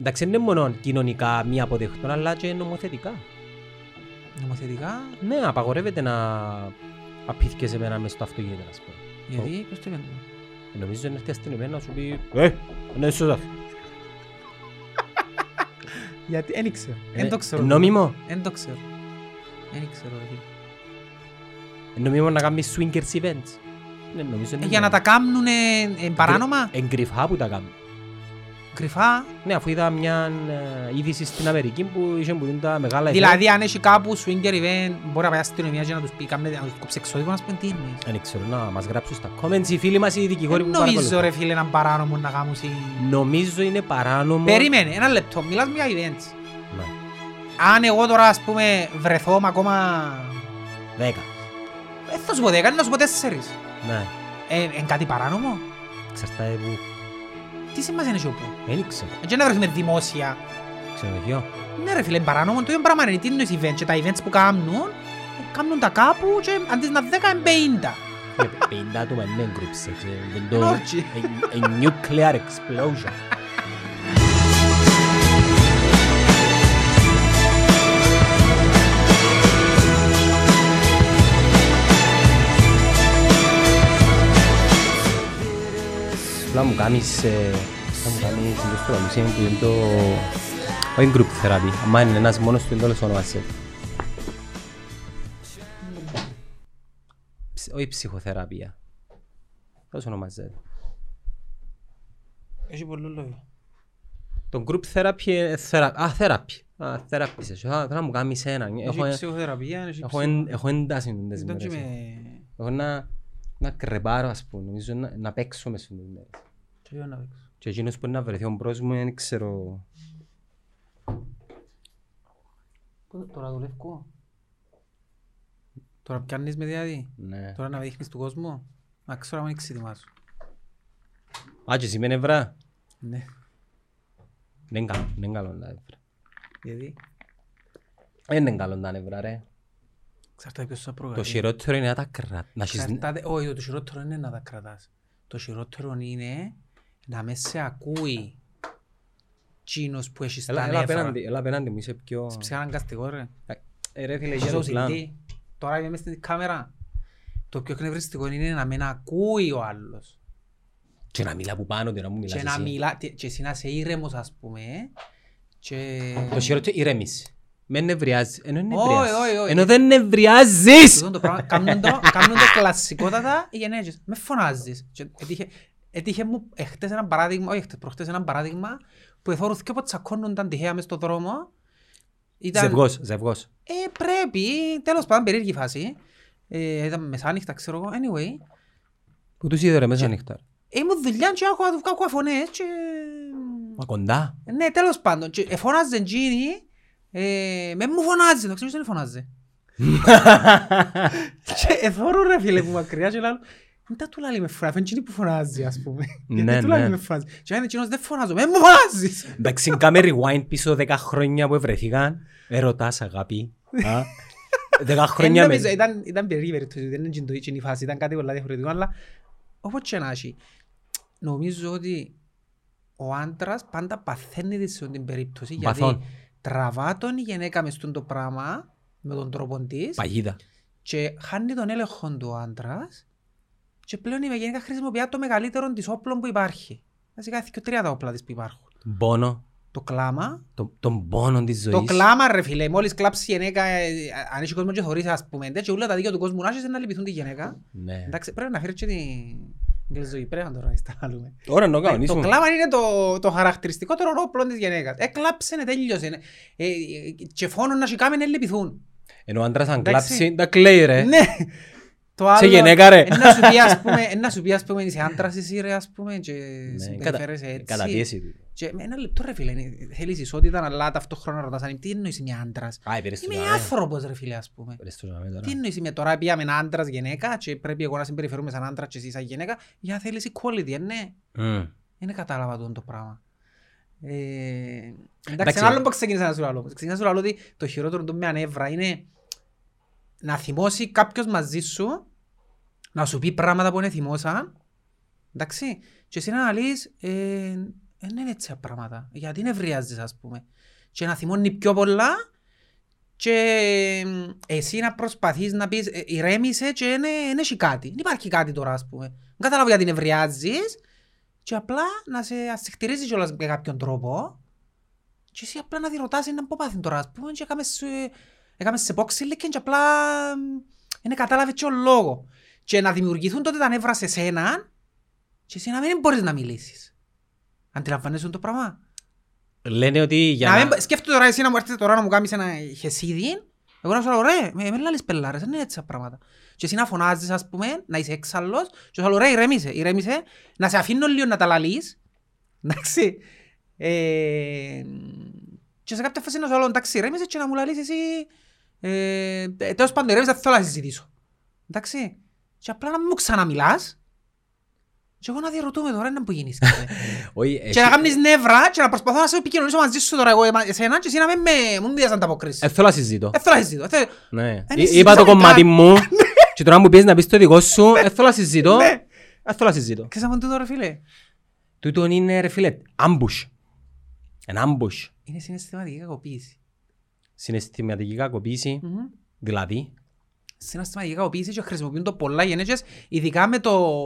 Εντάξει, είναι μόνο κοινωνικά μη αποδεκτό, αλλά και νομοθετικά. Νομοθετικά. Ναι, απαγορεύεται να απίθηκες εμένα μέσα στο αυτοκίνητο, ας πούμε. Γιατί, πώς το κάνετε. Νομίζω να έρθει αστυνομία να σου πει. Ναι, σωστά. Γιατί, δεν ήξερα. Δεν το ξέρω. Νόμιμο. Δεν το ξέρω. Δεν ήξερα. Νόμιμο να κάνεις swingers events. Για να τα κάνουν παράνομα. Εν κρυφά που τα κάνουν. Κρυφά. Ναι, αφού είδα μια είδηση στην Αμερική που είχε μπουν τα μεγάλα. Δηλαδή αν έχει κάπου swinger event μπορεί να πάει αστυνομία και να τους πει να τους κόψει εξώδικο, να σου πει τι εννοείς. Δεν ξέρω, να μας γράψουν στα comments οι φίλοι μας οι δικηγόροι που παρακολουθούν. Νομίζω ρε φίλε έναν παράνομο να κάνουν. Νομίζω είναι παράνομο. Περίμενε, ένα λεπτό, μιλάς για events. Αν εγώ τώρα ας πούμε βρεθώ με ακόμα 10. Θα σου πω 10, θα σου πω 4. Ναι. Είναι κάτι παράνομο. Εξαρτάται που. Τι σημασία είναι όπου. Δεν ξέρω. Έτσι να βρεθούμε δημόσια. Ξενοδοχείο. Ναι ρε φίλε, είναι παράνομο. Το ίδιο πράγμα είναι. Τι είναι events και τα events που κάνουν. Κάνουν τα κάπου και αντί να 10 είναι 50. 50 άτομα είναι έγκρυψε. A nuclear explosion. Απλά μου κάνεις το λαμουσία που είναι το... όχι group therapy, αμά είναι ένας μόνος του είναι όλες ονομασίες. Όχι ψυχοθεραπεία. Όλες ονομασίες. Έχει πολλού λόγια. Το group therapy... Α, therapy. Α, therapy. Τώρα μου κάνεις ένα. Έχει ψυχοθεραπεία, έχει ψυχοθεραπεία. Έχω εντάσει τις μέρες. Έχω να κρεπάρω, ας πούμε, νομίζω να παίξω μες στις μέρες. Τι λέω να παίξω. Και εκείνος που είναι να βρεθεί ο μπρος μου, δεν ξέρω... Τώρα δουλεύω. Τώρα πιάνεις με δηλαδή. Ναι. Τώρα να δείχνεις του κόσμου. Να ξέρω να μην εξετοιμάσω. Α, και σημαίνει ευρά. Ναι. Δεν είναι καλό να ευρά. Γιατί? Δεν είναι καλό να ευρά, ρε. Το χειρότερο είναι να τα κρατάς. Όχι, το χειρότερο είναι να τα κρατάς. Το χειρότερο είναι να με σε ακούει τσίνος που έχεις τα νεύρα. Έλα απέναντι μου, είσαι πιο... Είσαι ψυχαναγκαστικό ρε. Ρε φίλε, τώρα είμαι μέσα στην κάμερα. Το πιο εκνευριστικό είναι να με ακούει ο άλλος. Και να μιλά που πάνω, να μου μιλάς εσύ. Και εσύ να είσαι ήρεμος ας πούμε. Το χειρότερο ηρέμεις. Με νευριάζει, ενώ δεν νευριάζεις! Κάνουν το κλασσικότατα οι γενέγες, με φωνάζεις. Έτυχε μου χτες έναν παράδειγμα, όχι προχτές έναν παράδειγμα, που εθώρουθ και όποτε τσακώνονταν τυχαία μες στον δρόμο. Ζευγός. Πρέπει, τέλος πάντων περίεργη φάση. Ήταν μεσάνυχτα ξέρω εγώ, anyway. Που τους είδε ρε μεσάνυχτα. Ήμουν δουλειά και άκουα φωνές και... Μα κοντά. Ναι, τέλος πάντων, φωνάζαν τζίνοι. Με μου φωνάζει, το ξέρω δεν φωνάζει. Και εθώρου ρε φίλε που μακριά και λάλλον μετά του λάλλει με φωνάζει, είναι που φωνάζει ας πούμε. Γιατί του λάλλει με φωνάζει. Και αν εκείνος δεν φωνάζω, με μου φωνάζεις. Εντάξει, κάμε rewind πίσω 10 χρόνια που ευρεθήκαν. Ερωτάς αγάπη. 10 χρόνια με... Ήταν περίεργη περίπτωση, δεν είναι εκείνη η φάση, ήταν κάτι πολλά διαφορετικό. Αλλά όπως και να έχει, νομίζω ότι ο άντρας πάντα παθαίνεται σε την περίπτωση. Τραβά τον η γυναίκα μες το πράγμα με τον τρόπο της. Παγίδα. Και χάνει τον έλεγχο του άντρας. Και πλέον η γυναίκα χρησιμοποιεί το μεγαλύτερο της όπλων που υπάρχει. Δηλαδή κάθε και τρία τα όπλα της που υπάρχουν. Τον πόνο. Το κλάμα. Τον πόνο της ζωής. Το κλάμα ρε φίλε. Μόλις κλάψει η γυναίκα, αν έχει κόσμο και θωρείς ας πούμε. Και όλα τα δίκαια του κόσμου να έχεις να λυπηθούν τη γυναίκα. Ναι. Εντάξει, πρέπει να φέρει και την... Το κλάμα είναι το χαρακτηριστικότερο όπλο της γυναίκας. Εκλάψαινε, τέλειωσε. Και φόνον να σηκάμε να λυπηθούν. Ενώ ο άντρας αν κλάψει, τα κλαίει ρε. Σε γυναίκα ρε. Να σου πει ας πούμε, είσαι άντρας εσύ ρε ας πούμε και συμπεριφέρεσαι έτσι. Καταπίεση του. Ένα λεπτό ρε φίλε, θέλεις ισότητα αλλά ταυτόχρονα ρωτάς αν τι εννοείς είμαι άντρας. Είμαι άνθρωπος ρε φίλε ας πούμε. Τι εννοείς είμαι τώρα πήγαμε ένα άντρας γυναίκα και πρέπει εγώ να συμπεριφερούμε σαν άντρα και εσύ σαν γυναίκα για θέλεις equality, ναι. Είναι κατάλαβα το πράγμα. Εντάξει, ένα άλλο που ξεκινήσα να σου λέω. Ξεκινήσα να σου λέω ότι το χειρότερο του με ανέβρα είναι να θυμώσει κάποιος μαζί σου, να σου πει πράγματα που είναι θυμώσαν. Εντάξει, και εσύ να αναλύεις Δεν είναι έτσι τα πράγματα. Γιατί νευριάζεις, ας πούμε. Και να θυμώνει πιο πολλά και εσύ να προσπαθείς να πεις ηρέμησε και δεν έχει κάτι. Δεν υπάρχει κάτι τώρα, ας πούμε. Δεν καταλάβω γιατί νευριάζεις και απλά να σε ασυχτηρίζεις κιόλας με κάποιον τρόπο και εσύ απλά να διρωτάς έναν πόπαθη τώρα, ας πούμε, και έκαμες σε πόξιλικεν και απλά δεν κατάλαβε και ο λόγο. Και να δημιουργηθούν τότε τα νεύρα σε σένα και εσύ να μην μπορείς να μιλήσεις. Αντιλαμβάνεσαι το πράγμα. Λένε ότι για να... Σκέφτομαι τώρα εσύ να μου έρθεις τώρα να μου κάνεις ένα χεσίδι. Εγώ να σου λέω ρε, με λάλεις πελάρες, δεν είναι έτσι τα πράγματα. Και εσύ να φωνάζεις, ας πούμε, να είσαι έξαλλος και σου λέω ρε, ηρέμησε, να σε αφήνω λίγο να τα λαλείς. Εντάξει. Και σε κάποια φάση να σου λέω εντάξει, ηρέμησε και να μου λαλείς εσύ... Τέλος πάντων, ηρέμησε, δεν θέλω να συζητήσω. Εντάξει. Και απλά να μην μου ξαναμιλάς. Και εγώ να διαρωτούμε τώρα να που γίνεις. Και να κάνεις νεύρα και να προσπαθώ να σε επικοινωνήσω μαζί σου τώρα εγώ εσένα και εσύ να μην δεις ανταποκρίσεις. Εθώ να συζητώ. Είπα το κομμάτι μου και τώρα μου πιέζεις να πεις το δικό σου. Εθώ να συζητώ. Ξέρεις από τούτο ρε φίλε. Τούτο είναι ρε φίλε. Ambush. Ένα ambush. Είναι συναισθηματική κακοποίηση. Συναισθηματική κακοποίηση. Δηλαδή. Συναισθηματική κακοποίηση και χρησιμοποιούν το πολλά γενέτσες, ειδικά με το...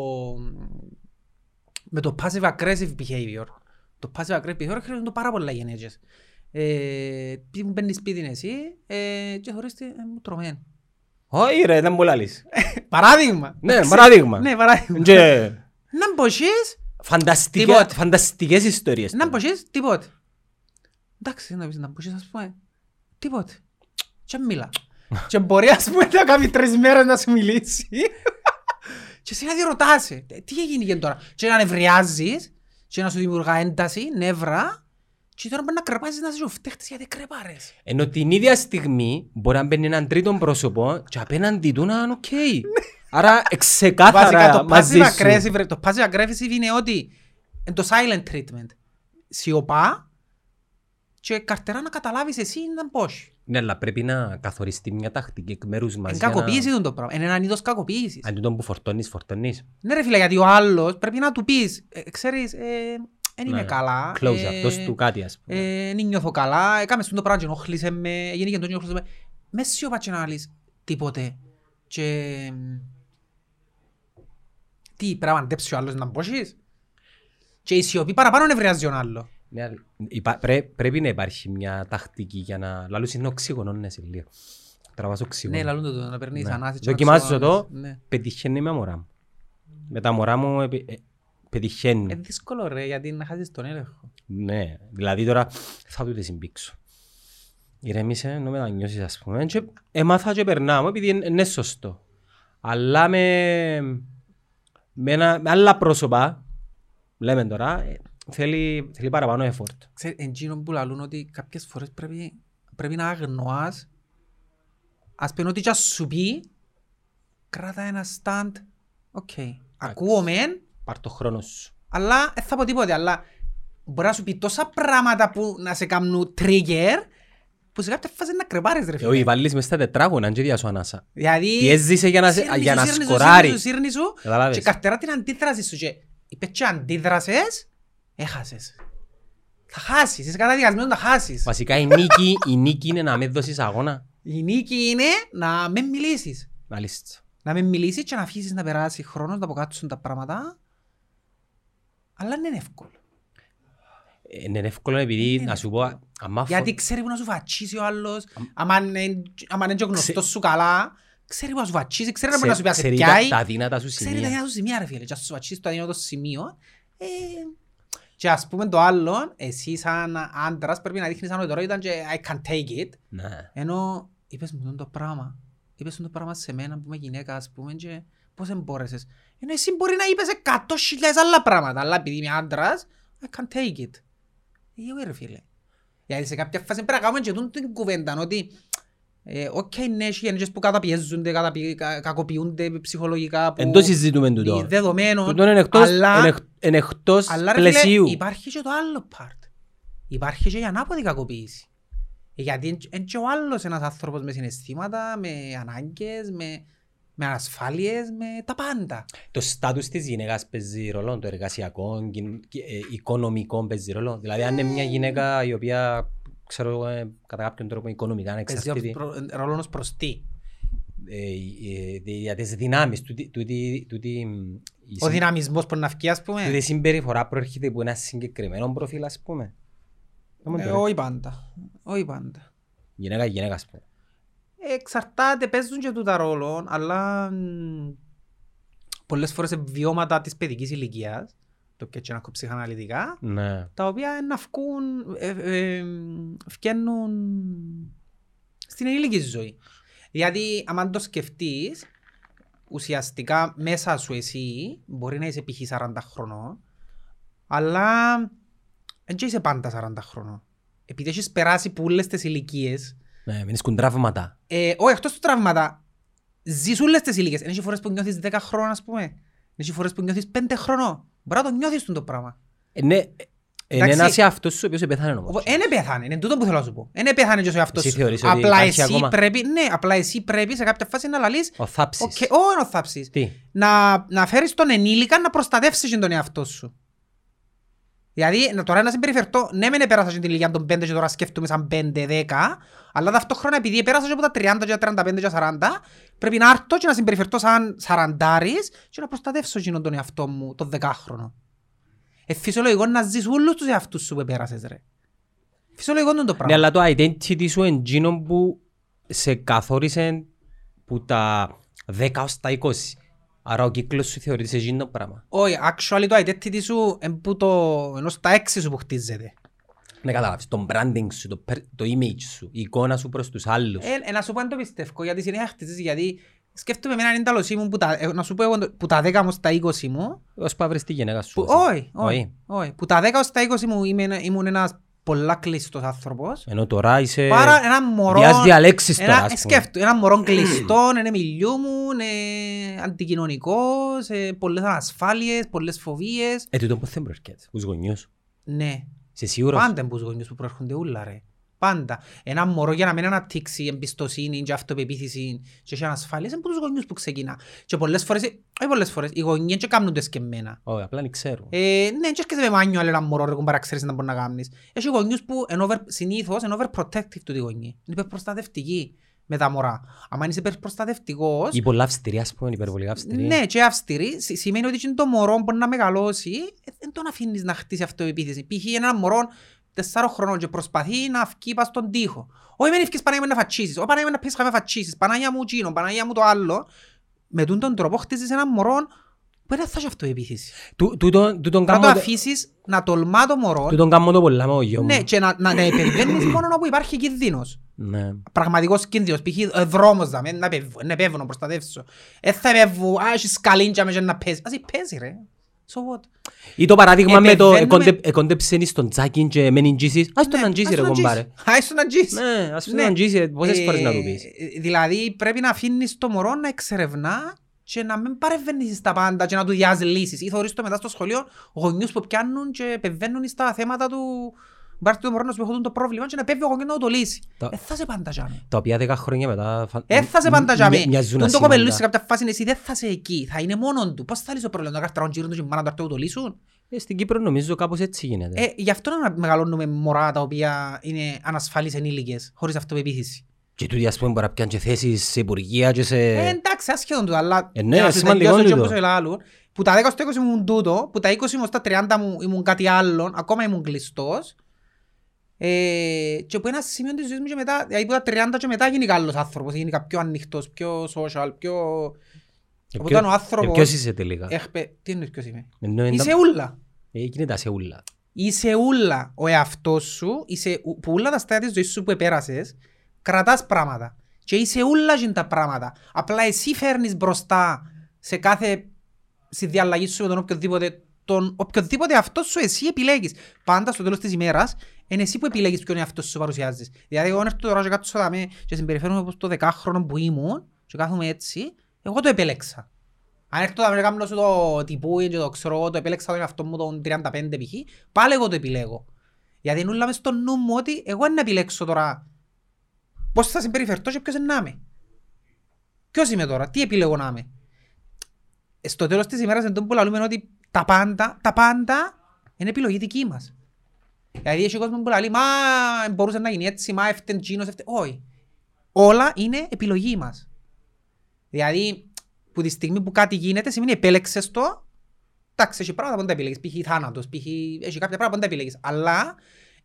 με το passive-aggressive behavior. Το passive-aggressive behavior χρειάζονται πάρα πολλά γενέτσες. Μου παίρνεις σπίτι εσύ και χωρίς τι μου τρωμένει. Όχι ρε, δεν μου λάλεις. Παράδειγμα. Ναι, παράδειγμα. Να μπωσείς... φανταστικές ιστορίες. Να μπωσείς τίποτε. Εντάξει, να μπωσείς ας πούμε. Τίποτε. Και μιλά. Και μπορεί ας πούμε να κάνει 3 μέρες να σου μιλήσει. Και εσύ να διερωτάσαι, τι έγινε τώρα. Και να νευριάζεις, και να σου δημιουργά ένταση, νεύρα. Και τώρα μπορεί να κρεπάσεις να σου φταίχτες γιατί κρεπάρες. Ενώ την ίδια στιγμή μπορεί να μπαίνει έναν τρίτον πρόσωπο και απέναντι του να είναι οκ. Άρα ξεκάθαρα μαζί σου. Το passive aggressive είναι ότι είναι το silent treatment. Σιωπά και καρτερά να καταλάβεις εσύ να πώς. Ναι, αλλά πρέπει να καθοριστεί μια τακτική εκ μέρους μας. Είναι κακοποίηση το πράγμα. Είναι έναν είδος κακοποίησης. Αν τούτον που φορτώνεις. Ναι ρε φίλε, γιατί ο άλλος πρέπει να του πεις, ξέρεις, δεν είμαι καλά. Close up, δώσ' του κάτι ας πούμε. Δεν νιώθω καλά, έκαμε στον το πράγμα και ενόχλησε με, γίνει και τον ενόχλησε με. Μες σιωπά και να άλλεις τίποτε. Και... τι πρέπει να αντέψει ο άλλος να μπώσεις. Και η σιωπή παραπάνω νευριάζει τον άλλο. Πρέπει να υπάρχει μια τακτική για να λαλούς είναι οξυγονώνες λίγο. Τραβάς οξυγονό. Ναι, λαλούν το, να περνείς ανάση. Δοκιμάζω το, πετυχαίνει με μωρά μου. Με τα μωρά μου πετυχαίνει. Είναι δύσκολο ρε, γιατί να χάσεις τον έλεγχο. Ναι, δηλαδή τώρα θα του τη συμπήξω. Ηρέμησε, να μετανιώσεις ας πούμε. Εμάθα και περνάω, επειδή είναι σωστό. Αλλά με άλλα πρόσωπα, λέμε τώρα, θέλει παραπάνω effort. Ξέρεις, εκείνο που λαλούν ότι κάποιες φορές πρέπει να αγνοάς. Ας πεν ότι και ας σου πει, κράτα ένα stand. Οκ, ακούω μεν. Πάρ' το χρόνο σου. Αλλά, δεν θα πω τίποτε, αλλά μπορεί να σου πει τόσα πράγματα που να σε κάνουν trigger, που σε κάποια φάση να κρεπάρεις ρε φίλε. Όχι, βάλεις μες στα τετράγωνα, αν και διάσου ανάσα. Δηλαδή, πιέζεσαι για να σκοράρει. Σύρνεις σου και καρτερά την αντίδραση σου και είπες και αντίδρασες. Έχασες. Θα χάσεις. Είσαι καταδικασμένος να χάσεις. Βασικά η νίκη είναι να με δώσεις αγώνα. Η νίκη είναι να με μιλήσεις. Μάλιστα. Να με μιλήσεις και να αφήσεις να περάσει χρόνος, να αποκάτσουν τα πράγματα. Αλλά είναι εύκολο. Είναι εύκολο επειδή να σου πω... γιατί ξέρει που να σου βατσίσει ο άλλος. Αν είναι και γνωστός σου καλά. Ξέρει που να σου βατσίσει. Ξέρει που να σου πει να σε πιάει. Τα αδύνατα σου σημεία. Ξέρει τα αδύνατα σου σημεία ρε φίλε. Και να σου βατσίσει το αδύνατο σημείο. Και ας πούμε το άλλο, εσύ σαν άντρας πρέπει να δείχνεις αν τώρα ήταν και I can take it. Ναι. Ενώ είπες μου το πράγμα. Είπες μου το πράγμα σε μένα που είμαι γυναίκα ας πούμε και πώς εμπόρεσες. Ενώ εσύ μπορεί να είπες 100.000 άλλα πράγματα. Αλλά επειδή είμαι άντρας, I can take it. Εγώ ρε φίλε. Γιατί σε κάποια φάση πρέπει να κάνουμε και την κουβέντα ότι οκ, ναι, οι γενναίες που καταπιέζονται, κακοποιούνται ψυχολογικά. Εν το συζητούμε τούτο. Δεδομένων. Τούτο είναι εκτός πλαισίου. Υπάρχει και το άλλο part. Υπάρχει και η ανάποδη κακοποίηση. Γιατί είναι και ο άλλος ένας άνθρωπος με συναισθήματα, με ανάγκες, με... με ασφάλειες, με τα πάντα. Το στάτους της γυναίκας παίζει ρόλο, το εργασιακό, οικονομικό παίζει ρόλο. Δηλαδή, αν είναι μια γυναίκα η οποία, ξέρω, κατά κάποιον τρόπο οικονομικά είναι εξαρτητή. Παίζει ρόλο ως προς τι. Για τις δυνάμεις. Ο δυναμισμός που να βγει, ας πούμε. Τούτη συμπεριφορά προέρχεται από ένα συγκεκριμένο προφίλ, ας πούμε. Όχι πάντα. Όχι πάντα. Γυναίκα, ας πούμε. Εξαρτάται, παίζουν και τούτα ρόλο, αλλά πολλές φορές βιώματα της παιδικής ηλικίας, το και να ψυχαναλυτικά, ναι, τα οποία να φκένουν στην ενήλικη ζωή. Γιατί αν το σκεφτείς, ουσιαστικά μέσα σου εσύ μπορεί να είσαι π.χ. 40 χρονών, αλλά δεν είσαι πάντα 40 χρονών. Επειδή έχεις περάσει πολλές τις ηλικίες. Ναι, μην είσαι τραύματα. Όχι, εκτός του τραύματα. Ζεις όλες τις ηλικίες. Είναι και φορές που νιώθεις 10 χρόνων, ας πούμε. Είναι και φορές που νιώθεις 5 χρόνων. Μπορεί να το νιώθεις το πράγμα. Ναι, είναι ένας εαυτός σου ο οποίος επέθανε όμως. Είναι πέθανε, είναι τούτο που θέλω να σου πω. Είναι πέθανε και ο εαυτός σου. Απλά εσύ πρέπει σε κάποια φάση να λαλείς. Ο θάψεις. Όχι, ο θάψεις. Να φέρεις τον ενήλικα να προστατεύσεις τον εαυτό σου. Δηλαδή, τώρα να συμπεριφερθώ, ναι μεν επέρασα την ηλικία των 5 και τώρα σκέφτομαι σαν 5-10, αλλά ταυτόχρονα επειδή επέρασα από τα 30 και τα 35 και τα 40, πρέπει να έρθω και να συμπεριφερθώ σαν 40άρης και να προστατεύσω εκείνον τον εαυτό μου, τον 10χρονο. Φυσιολογικό να ζεις όλους τους εαυτούς σου που επέρασες, ρε. Φυσιολογικό είναι το πράγμα. Ναι, αλλά το identity σου εντζήνων που σε καθόρισε που τα 10 ως τα 20. Άρα ο κύκλος σου θεωρείς εκείνο το πράγμα. Όχι, actually το identity σου ενός τα 6 σου που χτίζεται. Ναι, καταλάβεις, το branding σου, το image σου, η εικόνα σου προς τους άλλους. Να σου πω αν το πιστεύω, γιατί συνέχεια χτίζεις, γιατί σκέφτομαι έναν ένταλος ήμουν να σου πω που τα 10 ως τα 20 μου. Ως που αυρεστή γενέκα σου. Όχι, που τα 10 ως τα 20 μου ήμουν ένας πολλά κλειστός άνθρωπος. Ενώ τώρα είσαι διαλέξεις τώρα. Σκέφτομαι, έναν μωρό κλειστόν, είναι μιλιούμουν, αντικοινωνικός, πολλές ανασφάλειες, πολλές φοβίες. Τούτο πώς δεν προέρχεται, τους γονιούς. Ναι. Είσαι σίγουρος. Πάντα είναι τους γονιούς που προέρχονται ούλα, ρε. Πάντα. Έναν μωρό για να μην αναπτύξει εμπιστοσύνη και αυτοπεποίθηση και ανασφάλειες είναι από τους γονιούς που ξεκινά. Και πολλές φορές, οι γονιές και κάνουν το εσκεμμένα. Όχι, απλά δεν ξέρουν. Ναι, και έρχεται με μάνιο άλλο έναν μωρό, ρε κουμπάρα, ξέρεις να μπορεί να κάνεις. Έχει γονιούς που συνήθως είναι overprotective του τη γονιή. Είναι υπερπροστατευτική με τα μωρά. Αν είσαι υπερπροστατευτικός. Ή πολλά αυστηρή, ας πούμε, υπερβολικά αυστηρή. Ναι, και αυστηρή σημαίνει ότι το μωρό μπορεί να μεγαλώσει, δεν τον αφήνεις να χτίσει αυτοπεποίθηση. Π.χ. έναν μωρό 4 χρονών και προσπαθεί να βγει πας στον τοίχο. Όχι μεν ευκείς Παναγιά μου να φατσίσεις, όχι Παναγιά μου να πεις χαμέ φατσίσεις, Παναγιά μου εκείνο, Παναγιά μου το άλλο. Με τον τρόπο χτίζεις έναν μωρό που δεν θα έχει αυτοεπίθεση. Θα το αφήσεις να τολμά το μωρό. Του τον κάνω το πολλά με ο γιο μου. Ναι, και να επεμβαίνεις μόνο όπου υπάρχει κίνδυνος. Πραγματικός κίνδυνος, π.χ. δρόμος, να επέβω, να προστατεύσω. Θα επέβω, έχει σκαλίντια με και να πέσει. Ας πέσει ρε. Ή το παράδειγμα με το κοντεψένεις τον τζάκιν και μένει ντζήσεις. Ας τον αντζήσει ρε κομπάρε. Ας τον αντζήσει. Ναι, ας τον αντζήσει. Πόσες φορές να του πεις. Δηλαδή πρέπει να αφήνεις το μωρό να εξερευνά και να μην παρεμβαίνεις στα πάντα και να του διαζηλήσεις. Ή θεωρείς το μετά στο σχολείο γονιούς που πιάνουν και πεβαίνουν στα θέματα του. Μπάρτε το μωρό να σου έχουν το πρόβλημα και να πέβει ο γονιός να το λύσει. Θα σε πανταζάμε. Τα οποία 10 χρόνια μετά. Θα σε πανταζάμε. Τον το κοπελούς σε κάποια φάση εσύ δεν θα είσαι εκεί. Θα είναι μόνον του. Πώς θα λύσει το πρόβλημα. Να καρταρών γύρω του και μάνα του αρτέου το λύσουν. Στην Κύπρο νομίζω κάπως έτσι γίνεται. Γι' αυτό να μεγαλώνουμε μωρά τα οποία είναι ανασφαλείς ενήλικες, χωρίς αυτοπεποίθηση. Και τούτοι ας πούμε μπορεί να πιάνουν και θέσεις σε υπουργεία και σε. Εντάξει, ασχεδόν του, αλλά. Ναι, σημαντικό είναι. Που τα 10 στο 20 ήμουν τούτο, που τα 20 ήμουν στα 30 μου ήμουν κάτι άλλο, ακόμα ήμουν κλειστός. Και από ένα σημείο της ζωής μου και μετά, δηλαδή από τα 30 και μετά γίνει καλός άνθρωπος, γίνει πιο ανοιχτός, πιο social, πιο. Από τον άνθρωπο. Ποιος είσαι τελικά. Τι εννοείς ποιος είμαι. Είσαι ούλα. Γίνεται σε ούλα. Είσαι ούλα ο εαυτός σου, που ούλα τα στάδια της ζωής σου που επέρασες, κρατάς πράγματα. Και είσαι ούλα και τα πράγματα. Απλά εσύ φέρνεις μπροστά σε κάθε συνδιαλλαγή σου με τον οποιοδήποτε. Τον οποιοδήποτε αυτό σου εσύ επιλέγεις. Πάντα στο τέλος της ημέρας είναι εσύ που επιλέγεις ποιον εαυτό σου παρουσιάζεις. Δηλαδή, εγώ έρθω τώρα και κάτσω δαμέ και συμπεριφέρομαι όπως το 10χρονο που ήμουν, και κάθομαι έτσι, εγώ το επέλεξα. Αν έρθω δαμέ και κάνω σου το τυπούι, και το ξέρω, το επέλεξα τον εαυτό μου τον 35 π.χ., πάλι εγώ το επιλέγω. Γιατί νουλάμε στο νου μου ότι εγώ δεν επιλέξω τώρα πώς θα συμπεριφερθώ και ποιος είναι να είμαι. Ποιος είμαι τώρα, τι επιλέγω να είμαι. Στο τέλος της ημέρας εντός που λαλούμε ότι τα πάντα είναι επιλογή δική μας. Δηλαδή έχει ο κόσμος που λαλεί, μα μπορούσε να γίνει έτσι, μα έφτεν τζίνος, έφτεν... Όχι. Όλα είναι επιλογή μας. Δηλαδή, που τη στιγμή που κάτι γίνεται, σημαίνει επέλεξες το. Εντάξει, έχει πράγματα που δεν τα επιλέγεις, π.χ. θάνατος, π.χ. έχει κάποια πράγματα που δεν τα επιλέγεις. Αλλά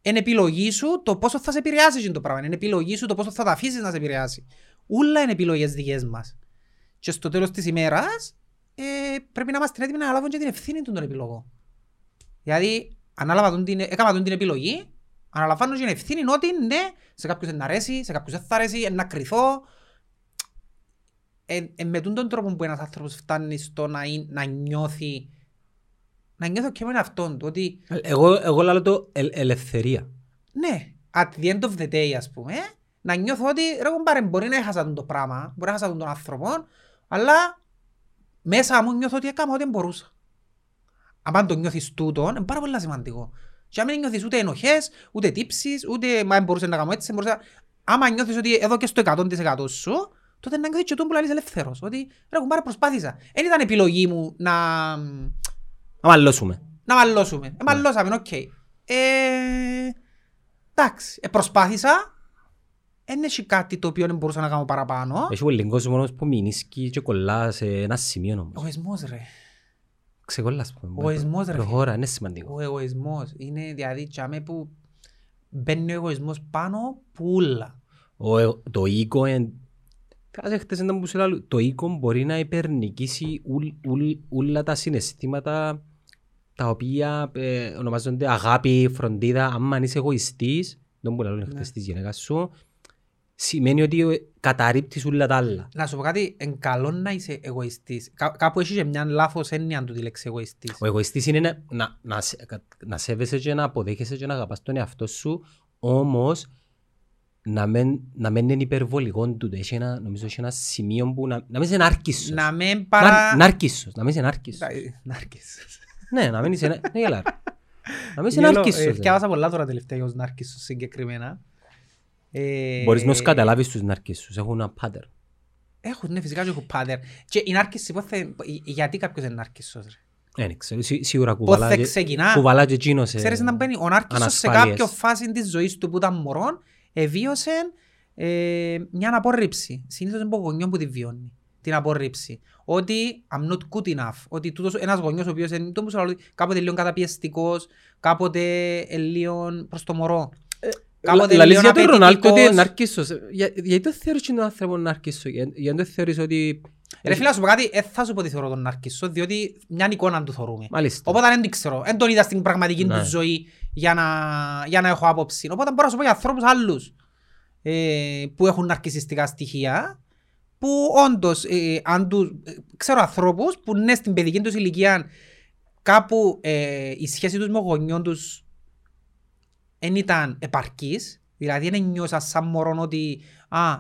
είναι επιλογή σου το πόσο θα σε επηρεάσει το πράγμα. Είναι επιλογή σου το πόσο θα τα αφήσεις να σε επηρεάσει. Όλα είναι επιλογές δικές μας. Και στο τέλος της ημέρας πρέπει να είμαστε έτοιμοι να αναλάβουν και την ευθύνη των επιλογών. Δηλαδή, έκαναν την επιλογή, αναλαμβάνουν και την ευθύνη ότι ναι, σε κάποιους δεν αρέσει, σε κάποιους δεν θα αρέσει, να κρυθώ. Με τον τρόπο που ένας άνθρωπος φτάνει στο να νιώθει. Να νιώθω και με αυτόν του ότι... Εγώ λέω το ελευθερία. Ναι, at the end of the day ας πούμε, να νιώθω ότι ρε κομπάρε, μπορεί να έχασα το πράγμα, μπορεί να έχασα τον άνθρωπο, αλλά μέσα μου νιώθω ότι έκανα ό,τι μπορούσα. Αν το νιώθεις τούτον, είναι πάρα πολύ σημαντικό. Και αν μην νιώθεις ούτε ενοχές, ούτε τύψεις, ούτε μα μπορούσε να κάνω έτσι, μπορούσε... Άμα νιώθεις ότι εδώ και στο 100% σου, τότε να νιώθεις και τον που λαλείς ελεύθερος. Ότι ρε κομπάρε, προσπάθησα. Δεν ήταν επιλογή μου να... Να μαλλώσουμε. Μαλλώσαμε, οκ. Εντάξει, προσπάθησα. Εν έχει κάτι το οποίο δεν μπορούσα να κάνω παραπάνω. Έχει πολύ κόσμο όμως που μηνίσκει και κολλά σε ένα σημείο όμως. Ο εσμός ρε. Ξεκολλάς. Ο εσμός ρε. Προχώρα, είναι σημαντικό. Ο εσμός. Είναι δηλαδή τσάμε που μπαίνει ο εγωισμός πάνω πουλα. Το οίκο είναι... Το οίκο μπορεί να υπερνικήσει όλα τα συναισθήματα τα οποία ονομάζονται αγάπη, φροντίδα. Αν είσαι εγωιστής, δεν μπορεί να είναι χτες της γυναίκας σου, σημαίνει ότι καταρρίπτεις όλα τα άλλα. Να σου πω κάτι, είναι καλό να είσαι εγωιστής. Κάπου έχεις μια λάθος έννοια του τη λέξη εγωιστής. Ο εγωιστής είναι να σέβεσαι και να αποδέχεσαι και να αγαπάς τον εαυτό σου, όμως να μην είναι υπερβολικό τούτο. Νομίζω έχει ένα σημείο που να μην είσαι ναρκίσος. Να μην είσαι ναρκίσος. Ναι, να μην είσαι ναρκίσος. Ευκιάβασα πολλά τώρα τελευταία για τους ναρκίσους συγκεκριμένα. Μπορείς να τους καταλάβεις τους ναρκίσους. Έχουν ένα πάτερ. Ναι, φυσικά έχουν πάτερ. Και οι ναρκίσοι, γιατί κάποιος είναι ναρκίσος ρε. Σίγουρα κουβαλά και εκείνος. Ξέρεις να μπαίνει ο ναρκίσος σε κάποιο φάση της ζωής του που ήταν μωρών. Εβίωσε μια απόρριψη. Συνήθως είναι από γονιό που τη βιώνει. Την απόρριψη. Ότι I'm not good enough. Ότι ένας γονιός ο οποίος είναι κάποτε λίγο καταπιεστικός, κάποτε λίγο προς το μωρό. Λαλείς για τον Ρονάλντο ότι είναι αρκίσος. Γιατί το θεωρείς τον άνθρωπο να αρκίσω. Γιατί το θεωρείς ότι... Ρε φίλα σου πω κάτι, θα σου πω τι θεωρώ τον αρκίσω, διότι μια εικόνα του θεωρούμε. Οπότε δεν το ξέρω, δεν τον είδα στην πραγματική του ζωή για να έχω άποψη. Οπότε μπορώ να σου πω για ανθρώπους άλλους που έχουν ναρκισιστικά στοιχεία, που όντως, ξέρω ανθρώπους που ναι στην παιδική τους ηλικία κάπου η σχέση τους με γονιών τους δεν ήταν επαρκής. Δηλαδή δεν νιώσα σαν μωρόν ότι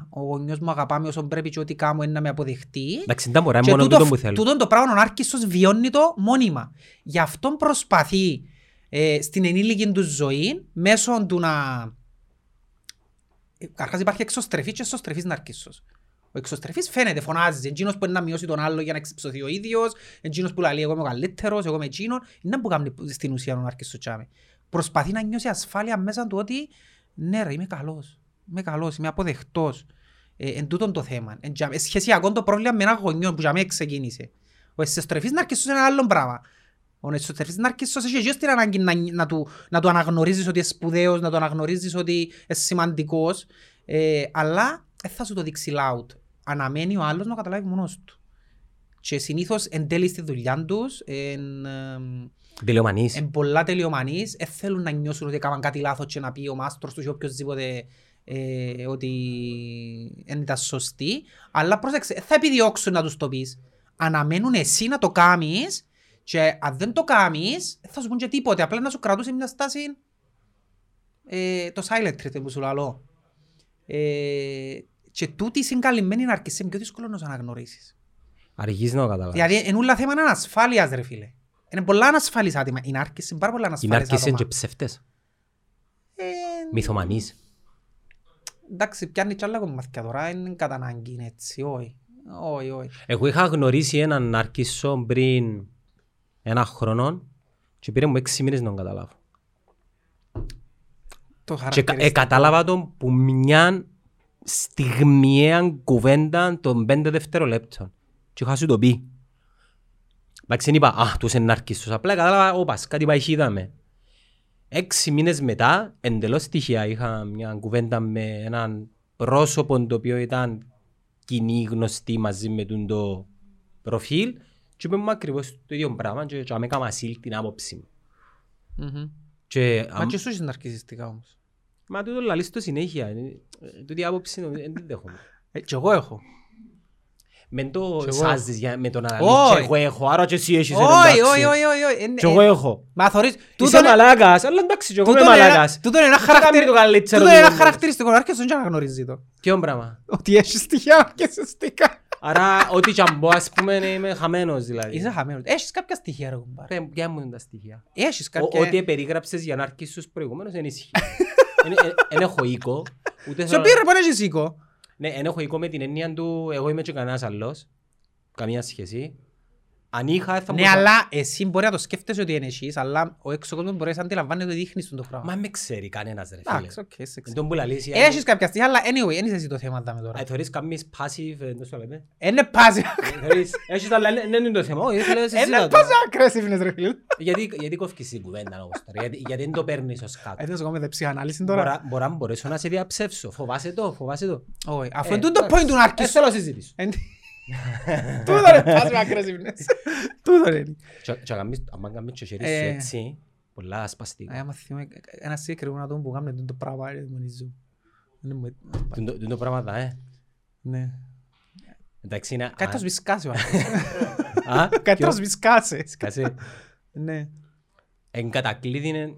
ο γονιός μου αγαπά με όσο πρέπει και ό,τι κάνω είναι να με αποδεχτεί. Εντάξει, τα μωρά είναι μόνο τούτο που θέλω. Τούτο το πράγμα ο ναρκισσός βιώνει το μόνιμα. Γι' αυτόν προσπαθεί στην ενήλικη του ζωή μέσω του να... Αρχάς υπάρχει εξωστρεφής και εξωστρεφής ναρκισσός. Ο εξωστρεφής φαίνεται, φωνάζει. Εντζήνος που είναι να μειώσει τον άλλο για να εξυψωθεί ο ίδιος. Εντζήνος που λέει εγώ είμαι ο καλύτερος, εγώ είμαι εκείνος. Είναι που κάνει στην ουσία ο ναρκισσός. Προσπαθεί να νιώσει ασφάλεια μέσα του ότι ναι ρε, είμαι καλός, είμαι αποδεκτός. Εν τούτον το θέμα. Σχεσιακόν το πρόβλημα με έναν γονιό που για μένα ξεκίνησε. Ο εσωστρεφής ναρκισσός είναι ένα άλλο πράγμα. Ο εσωστρεφής ναρκισσός έχει και την ανάγκη να του αναγνωρίζεις ότι είναι σπουδαίος, να του αναγνωρίζεις ότι είναι σημαντικός. Αλλά δεν θα σου το δείξει loud. Αναμένει ο άλλος να καταλάβει μόνος του. Και συνήθως εν τέλει στη δουλειά τους, εν πολλά τελειομανείς, δεν θέλουν να νιώσουν ότι έκαναν κάτι λάθος και να πει ο μάστρος τους ή οποιοςδήποτε ότι δεν ήταν σωστή. Αλλά πρόσεξε, θα επιδιώξουν να τους το πεις. Αναμένουν εσύ να το κάνεις και αν δεν το κάνεις, θα σου πούν και τίποτε. Απλά να σου κρατούσε μια στάση, το silent treatment που σου λαλώ. Και τούτη συγκαλυμμένη να αρκεσέ πιο δύσκολο να τους αναγνωρίσεις. Αργείς να το καταλάβεις. Δηλαδή, εν ούλα θέμα είναι ανασφάλειας ρε φίλε. Είναι πολλά ανασφάλεις άτομα. Οι νάρκισσοι είναι πάρα πολλά ανασφάλεις άτομα. Οι νάρκισσοι είναι και ψευτές. Μυθομανείς. Εντάξει, πιάνει κι άλλα κομμάτια τώρα. Είναι κατά ανάγκη, είναι έτσι, όχι. Όχι, όχι. Εγώ είχα γνωρίσει έναν ναρκισσό πριν ένα χρόνο και πήρε μου 6 μήνες να τον καταλάβω. Και κατάλαβα τον που μια στιγμιαία κουβέντα των 5 δευτερολέπτων. Και είχα σου το πει. Εντάξει, είπα, α, τους ενάρκιστος. Απλά κατάλαβα, όπας, κάτι παχύ είδαμε. 6 μήνες μετά, εντελώς τυχαία, είχα μια κουβέντα με έναν πρόσωπο το οποίο ήταν κοινή γνωστή μαζί με το προφίλ και είπε μου ακριβώς το ίδιο πράγμα και με έκανα σύλλη την άποψη μου. Mm-hmm. Και, μα και σου είσαι ναρκισσιστικά όμως. Μα τούτο λαλείς στο συνέχεια. Τούτη άποψη δεν δέχομαι. Κι εγώ έχω. Μεν το σάζεις με τον αναλύτ. Κι εγώ έχω. Άρα και εσύ έχεις έναν τάξη. Όχι. Κι εγώ έχω. Μα θωρείς. Είσαι μαλάκας. Αλλά εντάξει κι εγώ είμαι μαλάκας. Τούτο είναι ένα χαρακτηριστικό. Άρχες τον και αναγνωρίζει το. Ποιον πράγμα. Ότι έχεις στοιχεία και συστικά. Άρα ό,τι τσαμπώ ας πούμε είμαι χαμένος δηλαδή. Είσαι χαμένος. Έχεις κάποια στοιχεία ρε κουμπάρ. Ποια μου είναι τα στοιχεία. Έχεις κάποια. Ό,τι περιγράψες για να αρχίσεις τους προηγούμενους δεν ισχύει. Εν έχω οίκο. Σε πήρε πάνε έχεις οίκο. Ναι, εν έχω οίκο με την έννοια του εγώ είμαι και κανένας άλλος. Καμία σχέση. Αν είχα θα μπορούσα. Ναι, αλλά εσύ μπορεί να το σκέφτεσαι ότι είναι εσείς, αλλά ο έξω κόσμος μπορεί να αντιλαμβάνεται ότι δείχνεις το πράγμα. Μα με ξέρει κανένας ρε φίλε. Έχεις κάποια στιγμή, αλλά anyway, ένεις εσύ το θέμα δάμε τώρα. Θεωρείς καμίς passive, δεν σου λέμε. Είναι passive. Έχεις αλλά δεν είναι το θέμα. Είναι passive aggressiveness ρε φίλε. Γιατί κόφκεις την κουβέντα όμως τώρα, γιατί δεν το παίρνεις ως κάτω. Έτσι εγώ με την ψυχανάλυση τώρα. Μπορώ να μπορέσω να σε διαψεύσω, φοβάσαι το, φοβάσαι το. Όχι, αφού είναι το point του να αρκείς. Τούτο ρε πας με aggressiveness. Τούτο ρε. Αν κάνεις και χερίς σου έτσι, πολλά ασπαστικά. Άμα θυμάμαι ένας συγκεκριμένο άτομο που κάνουν το πράγμα δαιμονίζουν. Το πράγμα δα, Ναι. Εντάξει είναι... Κάτι θα σβησκάσει ο άνθρωπος. Κάτι θα σβησκάσει. Σκάσε. Ναι. Εν κατακλείδη είναι...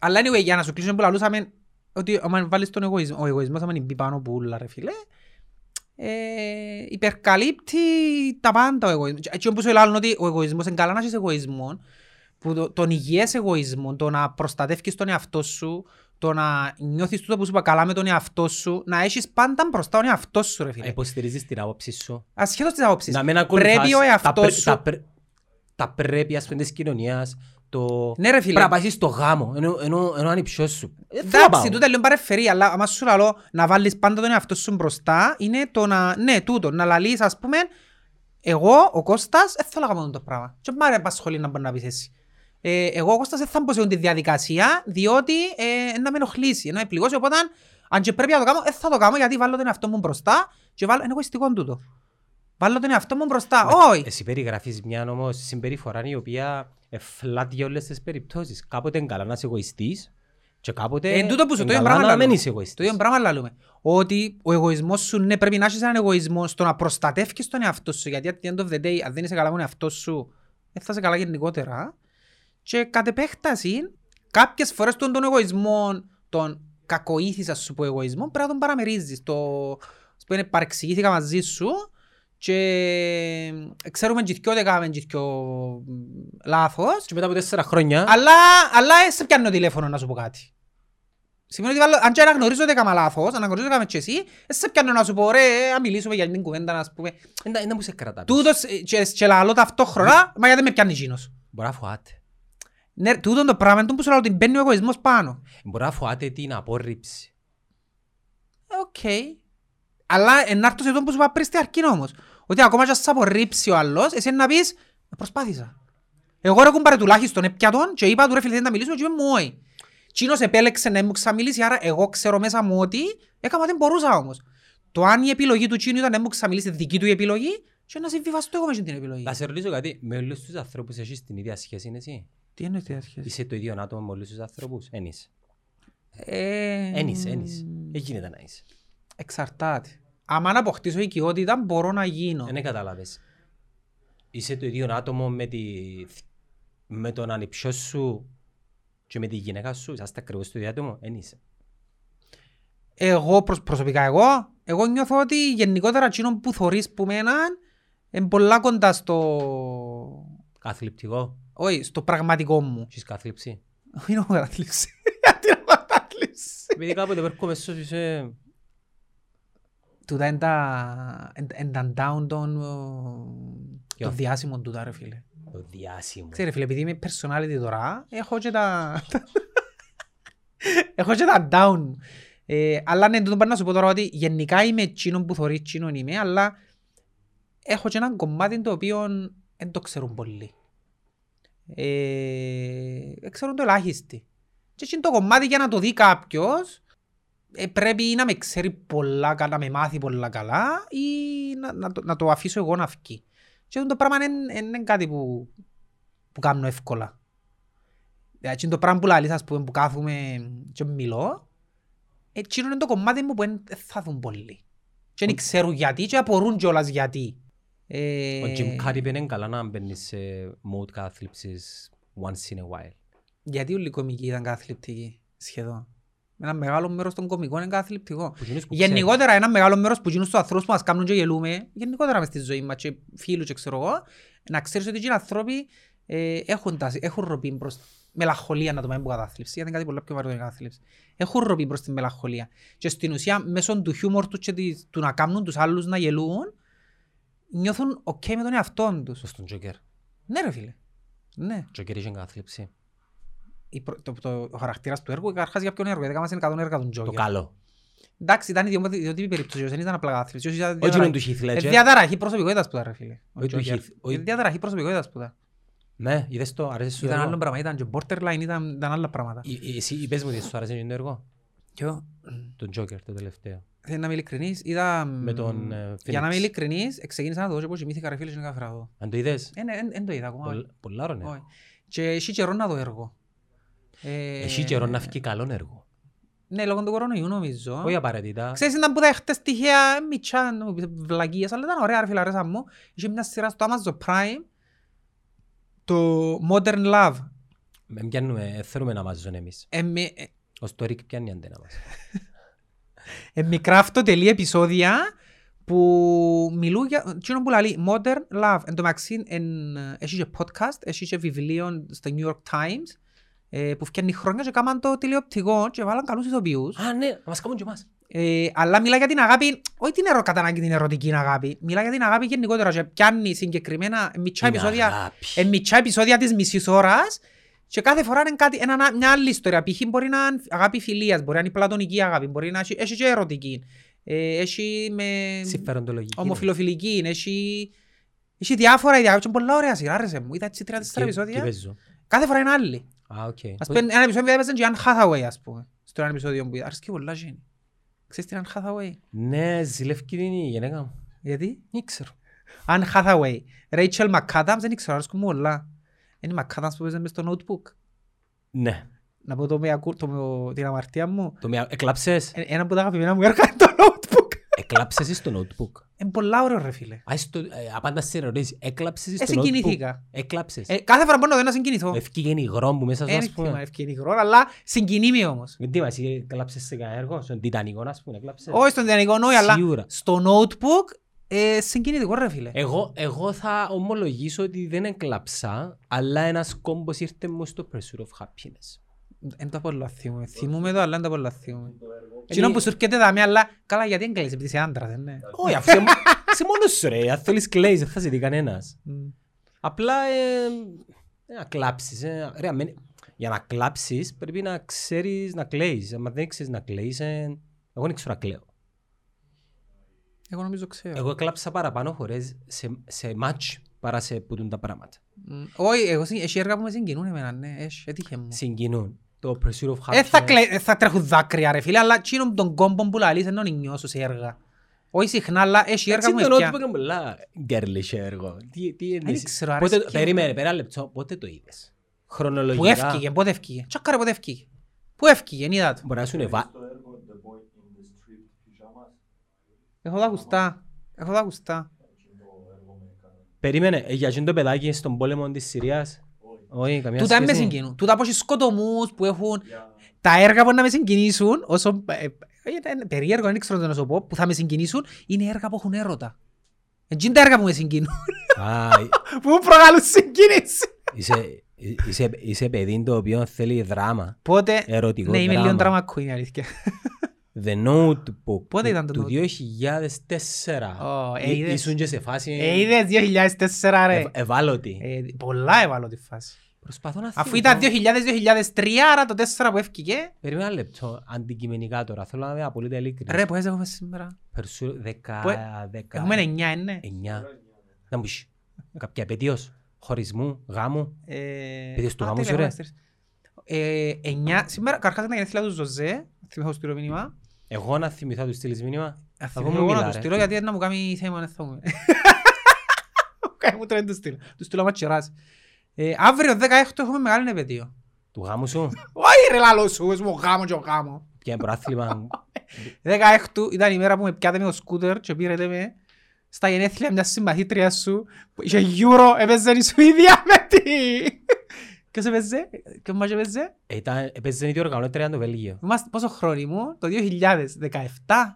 Αλλά anyway, για να σου κλείσουμε πολλά λούσαμε ότι αν βάλεις τον εγωισμό, ο εγωισμός αν μπει πάνω που όλα ρε φίλε, υπερκαλύπτει τα πάντα ο εγωισμός. Έτσι όπως έλεγαν ότι ο εγωισμός είναι καλά να έχεις εγωισμό, τον υγιές εγωισμό, το να προστατεύεις τον εαυτό σου, το να νιώθεις τούτο που σου είπα καλά με τον εαυτό σου, να έχεις πάντα μπροστά τον εαυτό σου ρε φίλε. Να υποστηρίζεις την άποψη σου. Ασχέτως της άποψης. Να μην ακολουθάς τα πρέπει ας πούμε της κοινωνίας. Ναι ρε φίλε. Πρέπει να πας το γάμο, ενώ ανυψιός σου. Εντάξει, τούτα λίγο παρεφερεί, αλλά άμα σου λαλώ να βάλεις πάντα τον εαυτό σου μπροστά, είναι το να, ναι, τούτο, να λαλείς ας πούμε, εγώ, ο Κώστας, δεν θέλω να κάνω το πράγμα. Και μ' αρέσει απασχολεί να μπορεί να πεις εσύ. Εγώ, ο Κώστας, δεν θα μπω σε τη διαδικασία, διότι να με ενοχλήσει, να με πληγώσει, οπότε αν και πρέπει να το κάνω, δεν θα το κάνω γιατί βάλω τον εαυτό μου μπροστά και βάλω ένα εγωιστικό τούτο. Βάλω τον εαυτό μου μπροστά, όχι! Εσύ περιγραφείς μια όμως συμπεριφορά η οποία εφλάτει όλες τις περιπτώσεις. Κάποτε είναι καλά να είσαι εγωιστής και κάποτε είναι καλά να μην είσαι εγωιστής. Το ίδιο πράγμα λαλούμε. Ότι ο εγωισμός σου, ναι, πρέπει να έχεις έναν εγωισμό στο να προστατεύεις τον εαυτό σου. Γιατί at the end of the day, αν δεν είσαι καλά με τον εαυτό σου, δεν θα είσαι καλά γενικότερα. Και κατ' επέκταση, κάποιες φορές τον εγωισμό, τον κακοήθησα σου που εγωισμό, πρέπει να τον παραμερίζεις. Το παρεξηγήθηκα μαζί σου. Και ξέρουμε και δυο δεκάμε και δυο λάθος. Και μετά από 4 χρόνια. Αλλά σε πιάνω τηλέφωνο να σου πω κάτι. Σημαίνει ότι αν και αναγνωρίζω ότι έκανα λάθος, αναγνωρίζω ότι έκαμε και εσύ, σε πιάνω να σου πω ρε, να μιλήσουμε για την κουβέντα να σου πούμε. Είναι που σε κρατά. Τούτος και λαλώ ταυτόχρονα, μα γιατί με πιάνει εκείνος. Μπορεί να φοάται. Ναι, τούτο το πράγμα είναι που σου λαλώ ότι μπαίνει ο εγωισμός πάνω. Μπορεί να φοάται την απόρριψη. Αλλά ενάρτω σε τον που σου είπα πριν στη αρκή όμως. Ότι ακόμα και σας απορρίψει ο άλλος, εσύ να πεις «προσπάθησα». Εγώ ρε κουμπάρε τουλάχιστον έπια τον και είπα του ρε φίλε θέλει να μιλήσουμε και είπε μου «όχι». Τσίνος επέλεξε να μου ξαμιλήσει, άρα εγώ ξέρω μέσα μου ότι έκανα δεν μπορούσα όμως. Το αν η επιλογή του Τσίνου ήταν να μου ξαμιλήσει δική του η επιλογή και να συμβιβαστώ εγώ μέσα την επιλογή. Θα σε ρωτήσω κάτι, με όλους τους ανθρώπους έχεις την ίδια σχέση είναι εσύ. Τι είναι ίδια σχέση. Είσαι το ίδιο άτομο με όλους τους ανθρώπους. Εξαρτάται. Άμα να αποκτήσω οικειότητα μπορώ να γίνω. Δεν καταλάβες. Είσαι το ίδιο άτομο με τον ανιψιό σου και με τη γυναίκα σου. Είσαστε ακριβώς το ίδιο άτομο. Εν είσαι. Εγώ προσωπικά εγώ νιώθω ότι γενικότερα εκείνον που θωρείς που μέναν είναι πολλά κοντά στο... Καθλιπτικό. Όχι, στο πραγματικό μου. Έχεις καθλιψή. Όχι, έχω καθλιψή. Γιατί έχω καθλιψή. Επειδή κάποτε βέρχομαι σ Τούτα είναι τα down το διάσημο τούτα ρε φίλε. Το διάσημο. Ξέρε φίλε, επειδή είμαι personality τώρα, έχω και τα... έχω και τα down. Αλλά ναι, τούτον πάνε να σου πω τώρα ότι γενικά είμαι τσίνον που θωρεί τσίνον είμαι, αλλά έχω και έναν κομμάτι το οποίο δεν το ξέρουν πολλοί. Ξέρουν το ελάχιστοι. Και εκείνο το κομμάτι για να το δει κάποιος, πρέπει να με ξέρει πολλά καλά, να με μάθει πολλά καλά ή να το αφήσω εγώ να φκεί. Και το πράγμα είναι κάτι που κάνω εύκολα. Εκείνο το πράγμα που λαλείς, ας πούμε, που κάθομαι και μιλώ, εκείνο είναι το κομμάτι μου που δεν θα δουν πολλοί. Και δεν ξέρουν γιατί και απορούν κιόλας γιατί. Ο Jim Carrey είναι καλά να μπαίνεις σε mode καθλίψης once in a while. Γιατί όλοι οι κομικοί ήταν καθλιπτικοί σχεδόν. Ένα μεγάλο μέρος των κομικών είναι καθλιπτικό. Γενικότερα ένα μεγάλο μέρος που γίνουν στους ανθρώπους που μας κάνουν και γελούμε, γενικότερα μες στη ζωή μας και φίλους και ξέρω εγώ, να ξέρεις ότι οι ανθρώποι έχουν ροπή προς μελαγχολία, να το πούμε, που κατάθλιψη, γιατί είναι κάτι πολύ πιο βαρύ το κατάθλιψη. Έχουν ροπή προς τη μελαγχολία. Και στην ουσία μέσω του χιούμορ τους και του να κάνουν τους άλλους να γελούν, νιώθουν ok με τον εαυτόν τους. Στον Τζόκερ. Ναι ρε φίλε. Ναι. Τζόκερ είχε καθλίψη. Ο χαρακτήρας του έργου, καταρχάς για ποιον έργο, γιατί κάμασαν 100 έργα τον Τζόκερ. Το καλό. Εντάξει, ήταν ιδιότυπη περίπτωση, δεν ήταν απλά καθλίψη. Όχι του Χιθ Λέτζερ. Διαταραχή προσωπικότητας που ήταν ρε φίλε. Διαταραχή προσωπικότητας που ήταν. Ναι, είδες το, αρέσει σου ήταν άλλο πράγμα, ήταν και borderline, ήταν άλλα πράγματα. Εσύ πες μου τι σου αρέσει το έργο. Ποιο? Τον Τζόκερ, το τελευταίο. Θέλω να είμαι ειλικρινής, είδα... Με τον Φίνιξ. Για να είμαι ειλικρινής, ξεκίνησα να το δω και πώς κοιμήθηκα ρε φίλε και να καθαρά δω. Αν το είδες? Εν το είδα ακόμα. Πολλά ρε ναι. Και εσύ καιρό να δω έργο. Εσύ καιρό να φκεί καλό έργο. Ναι, λόγω του κορονοϊού νομίζω. Όχι απαραίτητα. Ξέρεις, ήταν που τα έχτες τυχαία μητσάν, βλακίες, αλλά ήταν ωραία ρε φίλε, αρέσαν μου. Είχε μια σειρά στο Amazon Prime, το Modern Love. Εμ πιάνουμε, θέλουμε να μας ζουν εμείς. Ο Στορικ πιάνει αντένα μας. Εμικράφτω τελεία επεισόδια που μιλούν για... Τσινόν που λέει Modern Love. Εν τω μεταξύ, έχει και podcast, έχει και βιβλίο στο New York Times, που φτιάχνει χρόνια και κάμαν το τηλεοπτικό και βάλαν καλούς ηθοποιούς. Α, ναι, μας κάνουν και εμάς. Αλλά μιλά για την αγάπη, όχι την κατανάγκη την ερωτική αγάπη. Μιλά για την αγάπη γενικότερα και πιάνει συγκεκριμένα μητσά επεισόδια της μισής ώρας και κάθε φορά είναι κάτι, μια άλλη ιστορία. Π.χ. μπορεί να είναι αγάπη φιλίας, μπορεί να είναι πλατωνική αγάπη, μπορεί να έχει και ερωτική, έχει με ομοφιλοφιλική, έχει διάφορα ιδέα. Είναι πολλά ωραία σειρά, άρεσε μου. Ήταν 3-4 επεισόδια. Κάθε φορά είναι άλλη. Ας πούμε, ένα επεισόδιο έπαιζαν και η Anne Hathaway, ας πούμε. Στο ένα επεισόδιο που είδα, αρέσκει πολλά γίνει. Ξέρεις την Anne Hathaway? Ναι, ζηλεύκη την η γενέκα μου. Γιατί? Ήξερω. Anne Hathaway. Rachel McAdams, δεν ήξερα, αρέσκουν μου όλα. Είναι η McAdams που παίζαν μες στο Notebook. Ναι. Να πω την αμαρτία μου. Εκλάψες. Ένα από τα αγαπημένα μου έργα είναι το Notebook. Εκλάψες στο Notebook. Είναι πολλά ωραίο ρε φίλε. Απάντα σε ρωτήσεις, έκλαψες στο notebook. Συγκινήθηκα. Έκλαψες. Κάθε φορά μπορώ να συγκινηθώ. Ευκήγαινε υγρό μου μέσα σας. Ευκήγαινε υγρό, αλλά συγκινήμαι όμως. Με τι μας, έκλαψες σε κανένα έργο, στον Τιτανικό ας πούμε, έκλαψες. Όχι στον Τιτανικό, νόη, αλλά στο notebook συγκινήθηκο ρε φίλε. Εγώ θα ομολογήσω ότι δεν έκλαψα, αλλά ένας κόμπος ήρθε μου στο Pursuit of Happiness. Εν τα πολλά θυμούμε. Θυμούμε το, αλλά εν τα πολλά θυμούμε. Κοινό που σου έρχεται δάμε, αλλά καλά γιατί δεν κλαίζεις, επειδή είσαι άντρας, δεν είναι. Όχι, αφού είσαι μόνος σου ρε, αν θέλεις κλαίζεις, δεν θα σε δει κανένας. Απλά, να κλάψεις. Για να κλάψεις πρέπει να ξέρεις να κλαίζεις. Αν δεν ξέρεις να κλαίζεις, εγώ δεν ξέρω να κλαίω. Εγώ νομίζω ξέρω. Εγώ κλάψα παραπάνω φορές σε μάτσο παρά σε πουτούν τα πράγματα. Όχι, εγώ έργα που με συγκινούν εμένα, ναι, έτυχε μου. Συγκινούν. Το Pursuit of Happiness. Θα τρέχουν δάκρυα ρε φίλε, αλλά εκείνον τον κόμπον που λαλείς ενώνει νιώσω σε έργα. Όχι συχνά, αλλά έχει έργα που με πια. Έτσι το πολλά γκέρλιχ έργο. Τι εννοείς. Περίμενε, πέρα λεπτό, πότε το είδες. Χρονολογικά. Που έφυγε, πότε έφυγε. Τσακάρε πότε έφυγε. Πού έφυγε, είδα το. Μπορεί να σου είναι βά. Έχω τα γουστά. Περίμενε, για εκείνο το παιδάκι στον πόλεμο της Συρίας. Όχι, καμιά σχέση. Τούτα με συγκινούν. Τούτα από σκοτωμούς που έχουν... Τα έργα που να με συγκινήσουν, όσο... Περίεργο, δεν ξέρω να σου πω, που θα με συγκινήσουν, είναι έργα που έχουν έρωτα. Εκείνη τα έργα που με συγκινούν. Που μου προκαλούν συγκίνηση. Είσαι παιδί το οποίο θέλει δράμα. Πότε... Ερωτικό δράμα. Ναι, είμαι λίγο drama queen αλήθεια. The Notebook. Πότε ήταν το 2004. Ήσουν και σε φάση... Είδες 2004 ρε. Ευάλωτη. Πολλά ευάλωτη φάση. Προσπαθώ να θυμηθώ. Αφού ήταν 2000-2003, άρα το 4 που έφυγε. Περίμενα λεπτό, αντικειμενικά τώρα. Θέλω να είμαι απολύτως ειλικρινής. Ρε, πώς έχουμε σήμερα. Περσού, 10... Έχουμε 9, είναι. 9. Να μου πεις, κάποια επαιτίος χωρισμού, γάμου. Επαιτίος του γάμου σου, ρε. 9, σήμερα, καρχάς ήταν η γενέθλια του Ζωζέ. Θυμηθώ στείλω μήνυμα. Εγώ να θυμηθώ του στείλεις μήνυμα. Θα πούμε εγώ να του στείλω, γιατί να μου κάνει θέμα να θέλουμε. Του στείλω άμα τσεράζει. Αύριο 18 έχουμε μεγάλο επαιτείο. Του γάμου σου. Όχι ρε λαλό σου, είσαι μου γάμο και ο γάμο. Ποια είναι προάθλημα. 16 ήταν η μέρα που με πιάτε με το σκούτερ και πήρετε με στα γενέθλια μιας συμπαθήτριας σου που είχε γιούρο, έπαιζε η Σουηδία με τι. Ποιος έπαιζε, ποιος μας έπαιζε. Έπαιζε η οργανώτρια ήταν το Βέλγιο. Πόσο χρόνο ήμουν, το 2017.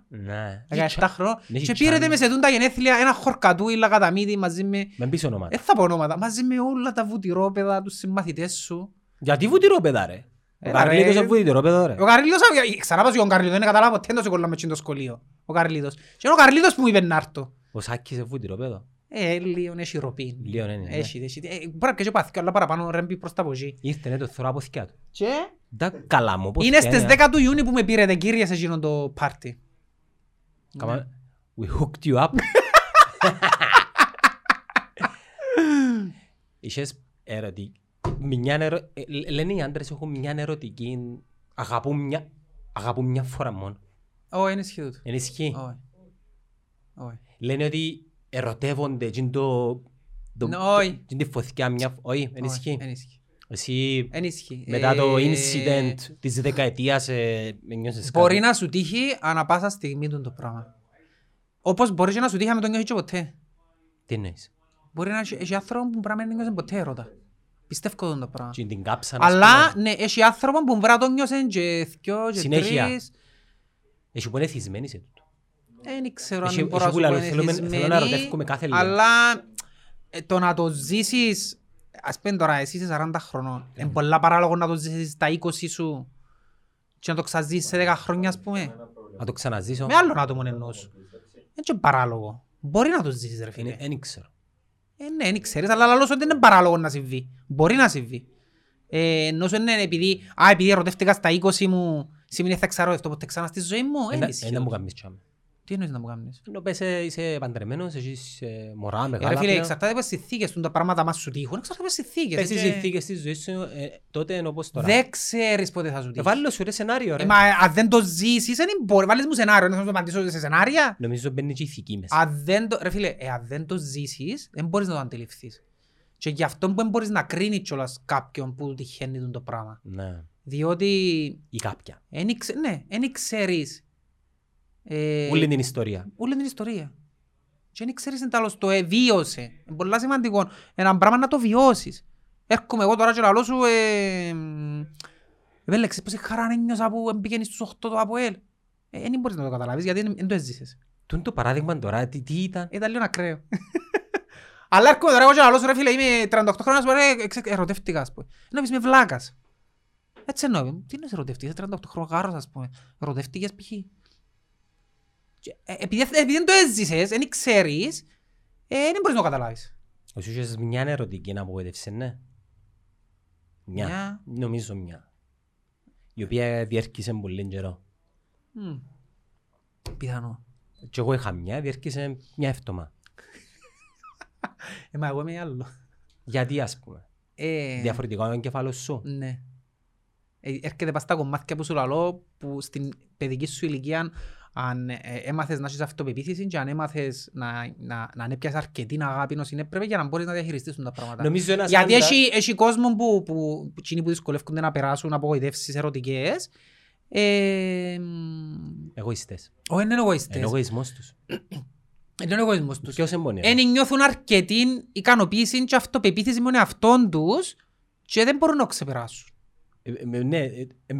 Ναι. 17 χρόνια. Και πήρετε με σε τούντα γενέθλια ένα χορκατούιλα κατά μύτη μαζί με... Με πεις ονόματα. Θα πω ονόματα. Μαζί με όλα τα βουτυρόπεδα, τους συμμαθητές σου. Γιατί βουτυρόπεδα ρε. Ο Καρλίτος είναι βουτυρόπεδο ρε. Ο Καρλίτος, ξανά πάω και ο Καρλίτος, δεν καταλάβω τι έντος κολλάμε στο σχολείο. Ο Καρλίτος. Και ο Καρλίτος που μου είπε να έρθω. Ο Σάκης είναι βουτυρόπεδο. Λίον έχει ροπή. Λίον είναι. Έχει. Μπορεί και πάθει και όλα παραπάνω ρέμπει προς τα ποζή. Ήρθε το θωρά από θυκιά του. Και... Καλά μου. Είναι στις 10 του Ιούνιου που με πήρετε κύριε σε εκείνο το πάρτι. We hooked you up. Είχες ερωτική. Λένε οι άντρες έχουν μια ερωτική. Αγαπούν μια φορά μόνο. Όχι, ενισχύει τούτο. Ενισχύει. Όχι. Λένε ότι... Ερωτεύονται, είναι τη φωτιά μια... Όχι, ενισχύει. Εσύ μετά το incident της δεκαετίας νιώσες κάτι. Μπορεί να σου τύχει ανά πάσα στιγμή το πράγμα. Όπως μπορεί να σου τύχει αν το νιώσεις και ποτέ. Τι εννοείς. Μπορεί να έχει άνθρωπο που πράγμα δεν νιώσαν ποτέ ερώτα. Πιστεύω τον το πράγμα. Και την κάψα να σου πούμε. Αλλά ναι, έχει άνθρωπο που πράγμα το νιώσαν και 2 και 3. Έχει που είναι θυσμένη σε τούτο. Δεν ξέρω αν μπορώ να σου πω ενεθισμένη, αλλά το να το ζήσεις, ας πέντε τώρα, εσύ είσαι 40 χρονών, είναι πολλά παράλογο να το ζήσεις στα 20 σου και να το ξαναζήσεις σε 10 χρόνια, ας πούμε. Να το ξαναζήσω. Με άλλον άτομο εννοώ σου. Είναι και παράλογο. Μπορεί να το ζήσεις, ρε φίλε. Δεν ξέρω. Ναι, δεν ξέρεις, αλλά λαλώς ότι δεν είναι παράλογο να συμβεί. Μπορεί να συμβεί. Ενώ σου είναι επειδή, επειδή ερωτεύτηκα στα 20 μου, σημαίνει θα ξαρροδευτώ ποτέ ξανά στη ζωή μου. Τι εννοείς να μου κάνεις. Πες είσαι παντρεμένος, έχεις μωρά, μεγάλα. Φίλε, εξαρτάται πες συνθήκες του, τα πράγματα μας σου τύχουν. Εξαρτάται πες συνθήκες. Πες συνθήκες της ζωής σου, τότε είναι όπως τώρα. Δεν ξέρεις πότε θα σου τύχει. Βάλε σου ρε σενάριο ρε. Μα αν δεν το ζήσεις, δεν μπορεί. Βάλες μου σενάριο, να σου απαντήσω σε σενάρια. Νομίζω μπαίνει και ηθική μέσα. Ρε φίλε, αν δεν το ζήσεις, δεν μπορείς να το αντιληφθείς. Και γι' αυτό που δεν μπορείς να κρίνεις κιόλας κάποιον που τυχαίνει το πράγμα. Διότι. Ή κάποια. Δεν ξέρεις. Ούλη την ιστορία. Ούλη την ιστορία. Και δεν ξέρεις εντάλλως το βίωσε. Είναι πολύ σημαντικό. Έναν πράγμα να το βιώσεις. Έρχομαι εγώ τώρα και λαλό σου... Επέλεξες πως η χαρά ένιωσα που πήγαινε στους 8 το ΑΠΟΕΛ. Δεν μπορείς να το καταλάβεις γιατί δεν το έζησες. Του είναι το παράδειγμα τώρα. Τι ήταν. Ήταν λίγο ακραίο. Αλλά έρχομαι τώρα εγώ και λαλό σου ρε φίλε. Είμαι 38 χρόνας ερωτεύτηκα ας πούμε. Να πεις με βλάκας. Έτσι εννοώ. Τι είναι ερωτεύτηκες 38 χρόνας ας πούμε. Ερωτεύτηκες π.χ. Επειδή δεν το έζησες, δεν ξέρεις, δεν μπορείς να το καταλάβεις. Εσύ είχες μια ερωτική να απογοητεύσεις, ναι. Μια, νομίζω μια. Η οποία διέρχησε πολύ καιρό. Πιθανό. Και εγώ είχα μια, διέρχησε μια εύτομα. Μα εγώ είμαι άλλο. Γιατί ας πούμε. Διαφορετικό είναι ο εγκέφαλος σου. Ναι. Έρχεται πας τα κομμάτια που σου λαλώ, που στην παιδική σου ηλικία αν έμαθες να έχεις αυτοπεποίθηση και αν έμαθες να ανέπιασες αρκετή αγάπη ενώ συνέπρεπε για να μπορείς να διαχειριστείς τα πράγματα. Γιατί έχει κόσμο που δυσκολεύονται να περάσουν απογοητεύσεις ερωτικές. Εγωιστές. Όχι, είναι εγωιστές. Είναι εγωισμός τους. Είναι εγωισμός τους. Ποιος εμπονεύει. Εν νιώθουν αρκετή ικανοποίηση και αυτοπεποίθηση με εαυτόν τους και δεν μπορούν να ξεπεράσουν. Ναι,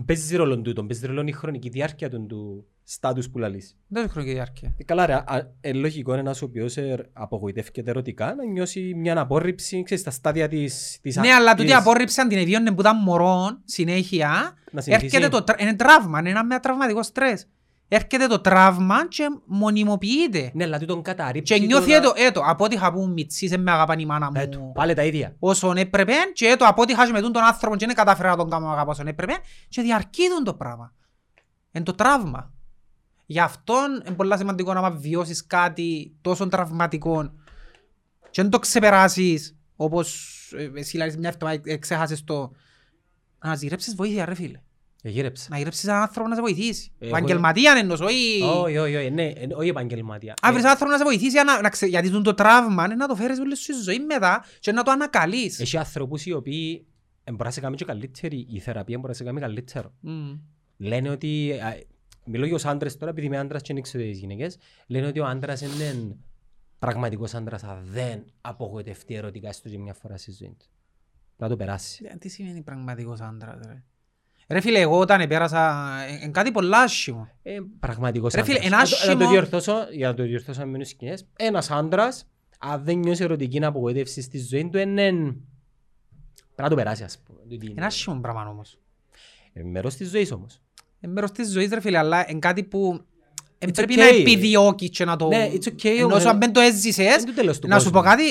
παίζει ρόλον τούτον, παίζει ρόλον η χρονική διάρκεια του στάτους που λαλείς. Δεν έχει χρονική διάρκεια. Καλά ρε, λογικό είναι ένας ο οποίος απογοητεύεται ερωτικά να νιώσει μια απόρριψη, ξέρεις, στα στάδια της... Ναι, αλλά τούτη απόρριψη αν την εβίωνε που ήταν μωρών συνέχεια, έρχεται το τραύμα, είναι ένα τραυματικό στρες. έρχεται το τραύμα και μονιμοποιείται. Ναι, αλλά τον καταρρύψει. Και νιώθει το, από ό,τι είχα πούν μητσί, σε με αγαπάνει η μάνα μου. Πάλε τα ίδια. Όσον έπρεπε, και από ό,τι είχα με τον άνθρωπο και δεν κατάφερα να τον κάνω αγαπά όσον έπρεπε, και διαρκείδουν το πράγμα. Είναι το τραύμα. Γι' αυτό είναι πολύ σημαντικό να βιώσεις κάτι τόσο τραυματικό και να το ξεπεράσεις, όπως εσύ λάρεις μια εβδομάδα, ξέχασες το. Να ζηρέψεις βοήθεια, ρε φίλε. Να γυρέψεις έναν άνθρωπο να σε βοηθήσει. Επαγγελματία εννοώ, όχι. Όχι επαγγελματία. Αν βρεις έναν άνθρωπο να σε βοηθήσει γιατί ζουν το τραύμα, να το φέρεις όλη στη ζωή μετά και να το ανακαλείς. Έχει άνθρωπους οι οποίοι μπορεί να σε κάνουν και καλύτεροι, η θεραπεία μπορεί να σε κάνει καλύτερο. Λένε ότι, μιλώ για τους άντρες τώρα, επειδή είμαι άντρας και νίξω τις γυναίκες, λένε ότι ο άντρας είναι πραγματικός άντρας, αν δεν απογοητευτεί ερωτικά έστω και μια φορά στη ζωή του. Να το περάσει. Τι σημαίνει πραγματικός άντρας, ρε. Ρε φίλε, εγώ όταν πέρασα κάτι πολλά άσχημο. Πραγματικός άντρας. Ρε φίλε, ένα άσχημο. Για να το διορθώσω με μείνουν σκηνές, ένας άντρας, αν δεν νιώσει ερωτική απογοήτευση στη ζωή του, είναι. Να το περάσει, ας πούμε. Ένα άσχημο πράγμα όμως. Μέρος της ζωής όμως. Μέρος της ζωής, ρε φίλε, αλλά είναι κάτι που πρέπει να επιδιώκεις και να το. Ναι, it's okay. Ενώ αν δεν το έζησες, να σου πω κάτι,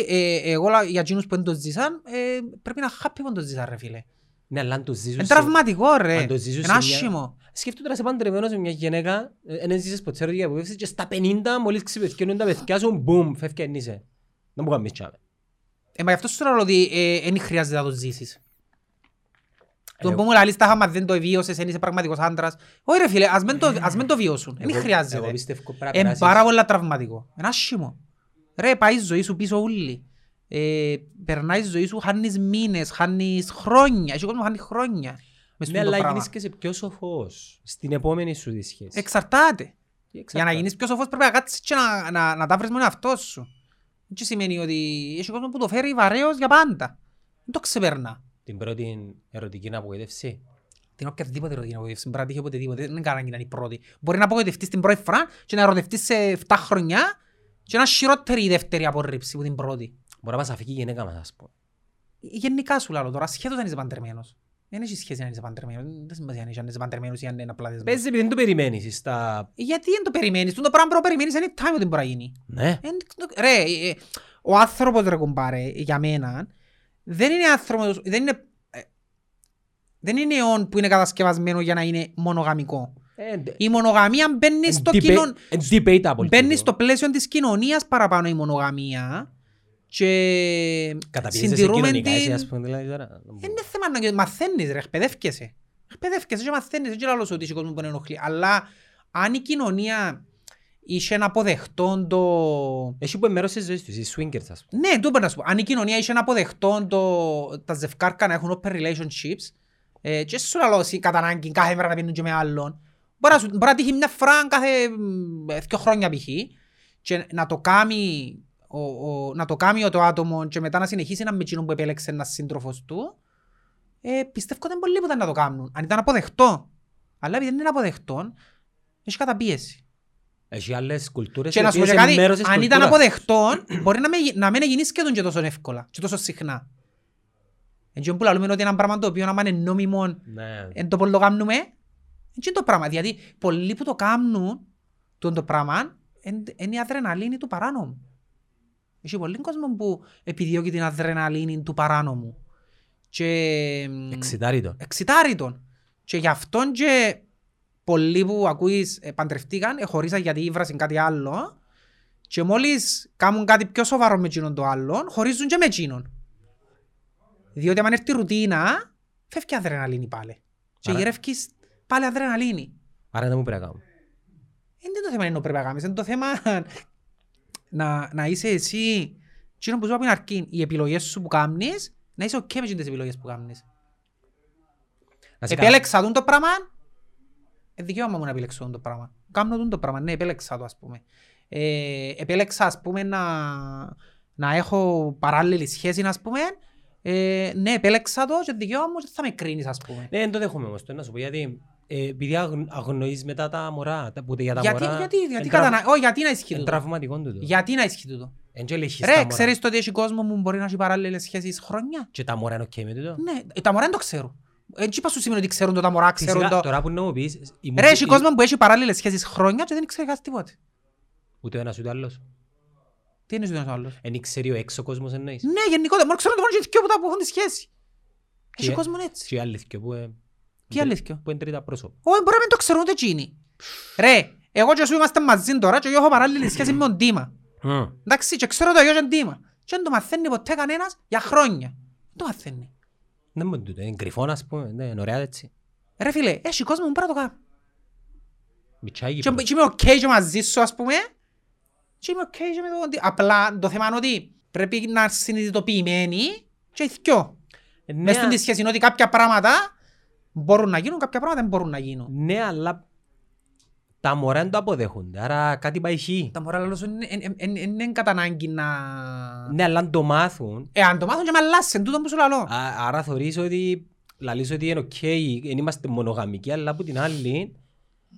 εγώ για εκείνους που δεν το ζήσαν, πρέπει να χάπη που το ζήσαν, ρε φίλε. Ναι, αλλά αν το ζήσουν. Είναι τραυματικό, ρε. Αν το ζήσουν. Είναι άσχημο. Σκέφτομαι τώρα σε παντρεμένος με μια γυναίκα, δεν ζήσεις ποτέ ερωτική απογοήτευση και στα 50, μόλις ξυπνούν τα παιδιά σου, μπουμ, φεύγει και είσαι. Δεν μου κάνεις τσάμε. Μα γι' αυτό σου τώρα λέω ότι δεν χρειάζεται να το ζήσεις. Τον που μου λαλείς τάχα, μα δεν το βίωσες, δεν είσαι πραγματικός άντρας. Όχι ρε φίλε, ας μην το βιώσουν, δεν χρειάζεται. Είναι πάρα πολύ τραυματικό, είναι άσχημο. Ρε, πάει η ζωή σου πίσω όλη. Περνάει η ζωή σου, χάνεις μήνες, χάνεις χρόνια. Έχει κόσμο που χάνει χρόνια. Ναι, αλλά γίνεις και σε πιο σοφός, στην επόμενη σου τη σχέση. Εξαρτάται. Για να γίνεις πιο σοφός πρέπει να κάτσεις και να τα βρεις μόνο αυτό σου. Τι σημαίνει ότι έχει κόσμο που το φέρει βαρέως για πάντα. Δεν το ξεπερνά. Την πρώτη ερωτική απογοήτευση. Την οποιαδήποτε ερωτική απογοήτευση. Μπορεί να τύχει οποτεδήποτε. Δεν είναι καλά να γίνει η πρώτη. Μπορεί να απογοητευτείς την πρώτη φορά και να ερωτευτείς σε 7 χρονιά και να χειρότερη η δεύτερη απορρίψη που την πρώτη. Μπορεί να μας αφήκει η γυναίκα μας, ας πούμε. Γενικά σου λάλλω τώρα, σχέτως αν είσαι παντρεμένος. Δεν έχει σχέση αν είσαι παντρεμένος. Δεν σημαίνει αν είσαι παντρεμένος ή αν είναι απλά δεσμένος. Παίζει επειδή δεν το περιμένεις. Γιατί δεν το περιμένεις. Το πράγμα που περιμένεις είναι time ότι μπορεί να γίνει. Ρε, ο άνθρωπος ρε κομπάρε για μένα. Δεν είναι άνθρωπος, δεν είναι αιών που είναι κατασκευασμένο για να είναι μονογαμικό. Η μονογαμία μπαίνει στο πλαίσιο της κοινωνίας παραπάνω η μονογαμία και συντηρούμεν την. Είναι θέμα να μαθαίνεις ρε, εκπαιδεύκεσαι. Εκπαιδεύκεσαι και μαθαίνεις, δεν ξέρω άλλος ότι είσαι κόσμο που ενοχλεί. Αλλά αν η κοινωνία είσαι ένα αποδεχτόν το. Εσύ που μέρος της ζωής τους, οι swingers, ας πούμε. Ναι, το είπα να σου πω. Αν η κοινωνία είσαι ένα αποδεχτόν το. Τα ζευκάρκα να έχουν open relationships, και σου λαλώσει κατά ανάγκη κάθε μέρα να πίνουν και με άλλον. Μπορεί να τύχει μια φορά κάθε 2 χρόνια π.χ. και να το κάνει το άτομο και μετά να συνεχίσει να με εκείνον που επέλεξε ένας σύντροφος του. Πιστεύω ότι είναι πολλοί που ήταν να το κάνουν. Αν ήταν αποδεχτό. Αλλά επειδή δεν είναι αποδεχτόν, έχει καταπίεση. Έχει άλλες κουλτούρες και να σου πω κάτι, αν ήταν αποδεχτόν, μπορεί να μην γίνεις σχεδόν και τόσο εύκολα και τόσο συχνά. Έτσι που λαλούμε ότι ένα πράγμα το οποίο να είναι νόμιμο, εν το πολύ το κάνουμε, έτσι είναι το πράγμα. Γιατί πολλοί που το κάνουν, το πράγμα, είναι η αδρεναλίνη του παράνομου. Έχει πολλοί κόσμο που επιδιώκει την αδρεναλίνη του παράνομου. Εξιτάρει τον. Και γι' αυτόν και πολλοί που ακούεις παντρευτήκαν, χωρίσαν γιατί ήβρασαν κάτι άλλο και μόλις κάνουν κάτι πιο σοβαρό με εκείνον το άλλον, χωρίζουν και με εκείνον. Διότι αν έρθει η ρουτίνα, φεύγει αδρεναλίνη πάλι. Και γυρεύκεις πάλι αδρεναλίνη. Άρα δεν μου πρέπει να κάνω. Δεν το θέμα είναι να πρέπει να κάνεις, είναι το θέμα να είσαι εσύ εκείνον που σου από την αρκή. Οι επιλογές σου που κάνεις, να είσαι ok με τις επιλογές που κάνεις. Επέλεξα τον το πράγμα. Δικαίωμα μου να επιλέξω το πράγμα. Κάνω το πράγμα, ναι, επέλεξα το, ας πούμε. Επέλεξα, ας πούμε, να έχω παράλληλη σχέση, ας πούμε. Ναι, επέλεξα το και δικαίωμα μου θα με κρίνεις, ας πούμε. Ναι, δεν το δέχομαι όμως, να σου πω, γιατί επειδή αγνοείς μετά τα μωρά, ούτε για τα μωρά. Γιατί να ισχύει τούτο. Είναι τραυματικό τούτο. Γιατί να ισχύει τούτο. Ρε, ξέρεις το ότι έχει κόσμο που μπορεί να έχει παράλληλες σχέσεις χρόνια. Και τα μωρά είναι ok με τούτο. Ναι, τα μωρά δεν το ξέρουν. Έτσι είπα σου σημαίνει ότι ξέρουν το τα μωρά, ξέρουν το... Τώρα που να μου πεις... Ρε, έχει κόσμο που έχει παράλληλες σχέσεις χρόνια και δεν ξέρει κάτι τίποτα. Ούτε ένας ούτε άλλος. Τι είναι ούτε ένας άλλος. Εν ξέρει ο έξω κόσμος εννοείς. Ναι, γενικότερα. Μόνο ξέρουν το μόνο και δυο που έχουν τη σχέση. Έχει κόσμο έτσι. Και αλήθικο που είναι τρίτα πρόσωπα. Όχι, μπορεί να μην το ξέρουν ούτε εκείνοι. Ρε, εγώ και σου είμαστε μαζί τώρα και εγώ έχω παράλληλη σχέση με τον Τίμα. Εντάξει, και ξέρω το εγώ και τον Τίμα. Και δεν το μαθαίνει ποτέ κανένας για χρόνια. Δεν το μαθαίνει. Δεν μου το είναι κρυφό να πούμε, είναι ωραία έτσι. Ρε φίλε, έχει κόσμο που πρέπει να το κάνω. Και είμαι οκ και μαζί σου ας πούμε. Και είμαι οκ και με το... Απλά το θέμα είναι ότι πρέπει να συνειδητοποιημένοι και ηθικιό. Μες στον τη σχέση είναι ότι κάποια πράγματα μπορούν να γίνουν, κάποια πράγματα δεν μπορούν να γίνουν. Ναι, αλλά τα μωρά δεν το αποδέχονται, άρα κάτι πάει χει. Τα μωρά είναι κατά ανάγκη να... Ναι, αλλά αν το μάθουν... Αν το μάθουν και με αλλάσσεν, τούτο που σου λαλώ. Άρα θεωρείς ότι... Λαλείς ότι είναι οκ, δεν είμαστε μονογαμικοί, αλλά από την άλλη...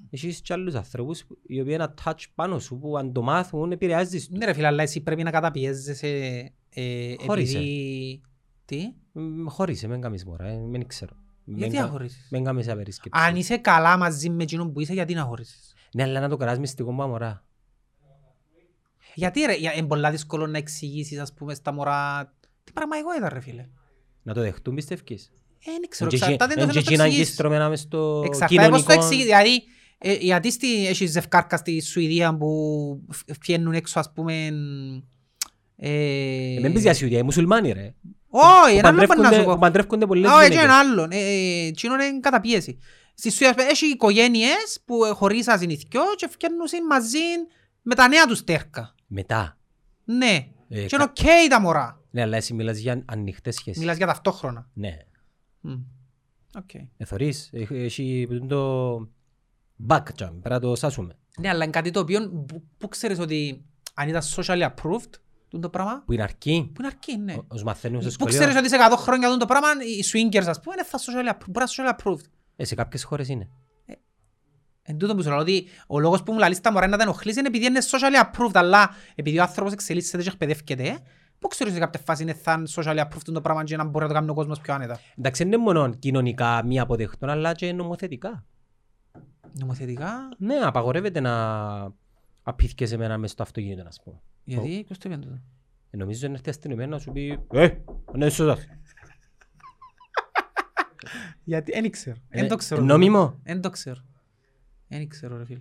Έχεις και άλλους ανθρώπους οι οποίοι ένα touch πάνω σου που αν το μάθουν επηρεάζεις. Ναι ρε φίλε, αλλά εσύ πρέπει να καταπιέζεσαι επειδή... Τι? Χωρίσε, μην κάνεις μωρά, μην ξέρω. Γιατί να χωρίσεις? Μην κάνεις απερισκέψη. Αν είσαι καλά μαζί με εκείνον που είσαι, γιατί να χωρίσεις? Ναι, αλλά να το καράς μυστικό μου μωρά. Γιατί ρε, είναι πολλά δύσκολο να εξηγήσεις ας πούμε στα μωρά. Τι πράγμα εγώ ήταν ρε φίλε. Να το δεχτούν πιστεύκεις? Δεν ξέρω, εξαρτάται το θέλω να το εξηγήσεις. Εξαρτάται πως το εξηγήσεις, δηλαδή γιατί έχεις ζευκάρκα στη Σουηδία που πιένουν έξω ας πούμε. Μην πεις για Σουηδία, οι μουσουλμάνοι ρε. Όχι, ένα άλλο μπορεί να σου πω. Παντρεύκονται πολλές γυναίκες. Όχι, ένα άλλο. Εκείνο είναι κατά πίεση. Στη Σουηδία έχει οικογένειες που χωρίσαν συνηθικιό και φτιάχνουν μαζί με τα νέα τους τέρκα. Μετά. Ναι. Και είναι οκ τα μωρά. Ναι, αλλά εσύ μιλάς για ανοιχτές σχέσεις. Μιλάς για ταυτόχρονα. Ναι. Οκ. Εθωρείς, έχει το backjump, πέρα το σάσουμε. Ναι, αλλά είναι κάτι το οποίο που ξέρεις ότι αν ήταν socially approved, που είναι αρκή. Που είναι αρκή, ναι. Ως μαθαίνουν στο σχολείο. Που ξέρεις ότι σε 100 χρόνια δουν το πράγμα, οι swingers ας πούμε, θα social approved. Σε κάποιες χώρες είναι. Εν τούτο που σου λέω ότι ο λόγος που μου λαλείς τα μωρά να τα ενοχλείς είναι επειδή είναι social approved, αλλά επειδή ο άνθρωπος εξελίσσεται και εκπαιδεύκεται, που ξέρεις ότι σε κάποια φάση είναι θα social approved το πράγμα και να μπορεί να το κάνει ο κόσμος πιο άνετα. Εντάξει, είναι μόνο κοινωνικά μη αποδεχτών, αλλά και νομοθετικά. Νομοθετικά. Ναι, απαγορεύεται να απειθηκέσαι εμένα μες στο αυτοκίνητο, ας πούμε. Γιατί, ποιος το είπε τότε. Νομίζω να έρθει αστυνομία να σου πει ανέβησες σας. Γιατί, δεν ξέρω. Εν το ξέρω. Νόμιμο. Εν το ξέρω. Εν ξέρω ρε φίλε.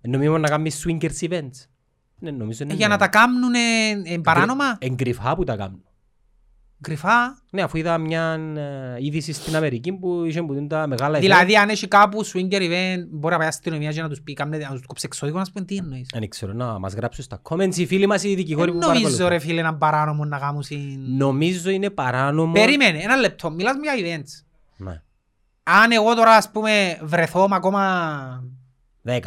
Νόμιμο να κάνουμε swingers events. Για να τα κάνουν παράνομα. Εν κρυφά που τα κάνουν. Κρυφά. Ναι, αφού είδα μια είδηση στην Αμερική που είχε που τα μεγάλα ιδέα. Δηλαδή αν έχει κάπου swinger event μπορεί να πάει αστυνομία για να τους πει κάμουν, να τους κόψει εξώδικο να σου πει τι εννοείς. Αν ξέρω να μας γράψουν στα comments οι φίλοι μας οι δικηγόροι που παρακολουθούν. Νομίζω ρε φίλε έναν παράνομο να κάνουν. Νομίζω είναι παράνομο. Περίμενε, ένα λεπτό, μιλάς για events. Ναι. Αν εγώ τώρα ας πούμε βρεθώ με ακόμα 10.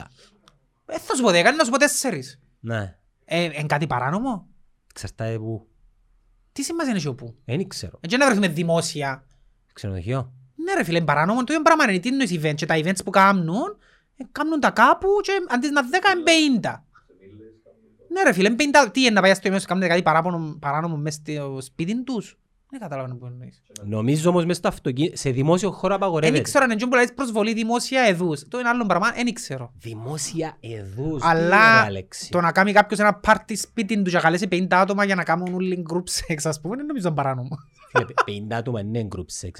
Θα σου πω 10, να σου πω 4. Ναι. Είναι κάτι παράνομο. Εξαρτάται που. Τι σημασία είναι εσύ που. Δεν ξέρω. Έτσι να βρεθούμε δημόσια. Ξενοδοχείο. Ναι ρε φίλε, είναι παράνομο. Το ίδιο πράγμα είναι. Τι είναι οι events και τα events που κάνουν. Κάνουν τα κάπου και αντί να 10 είναι 50. Ναι ρε φίλε, 50. Τι είναι να πάει στο ημέρος και κάνουν κάτι παράνομο μέσα στο σπίτι τους. Δεν καταλαβαίνω που εννοείς. Νομίζω όμως μέσα στο αυτοκίνητο, σε δημόσιο χώρο απαγορεύεται. Δεν ξέρω αν έτσι που λέει προσβολή δημόσια εδούς. Το είναι άλλο πράγμα, δεν ξέρω. Δημόσια εδούς. Αλλά το να κάνει κάποιος ένα πάρτι σπίτι του και καλέσει 50 άτομα για να κάνουν όλοι group sex, ας πούμε, δεν νομίζω παράνομο. 50 άτομα είναι group sex.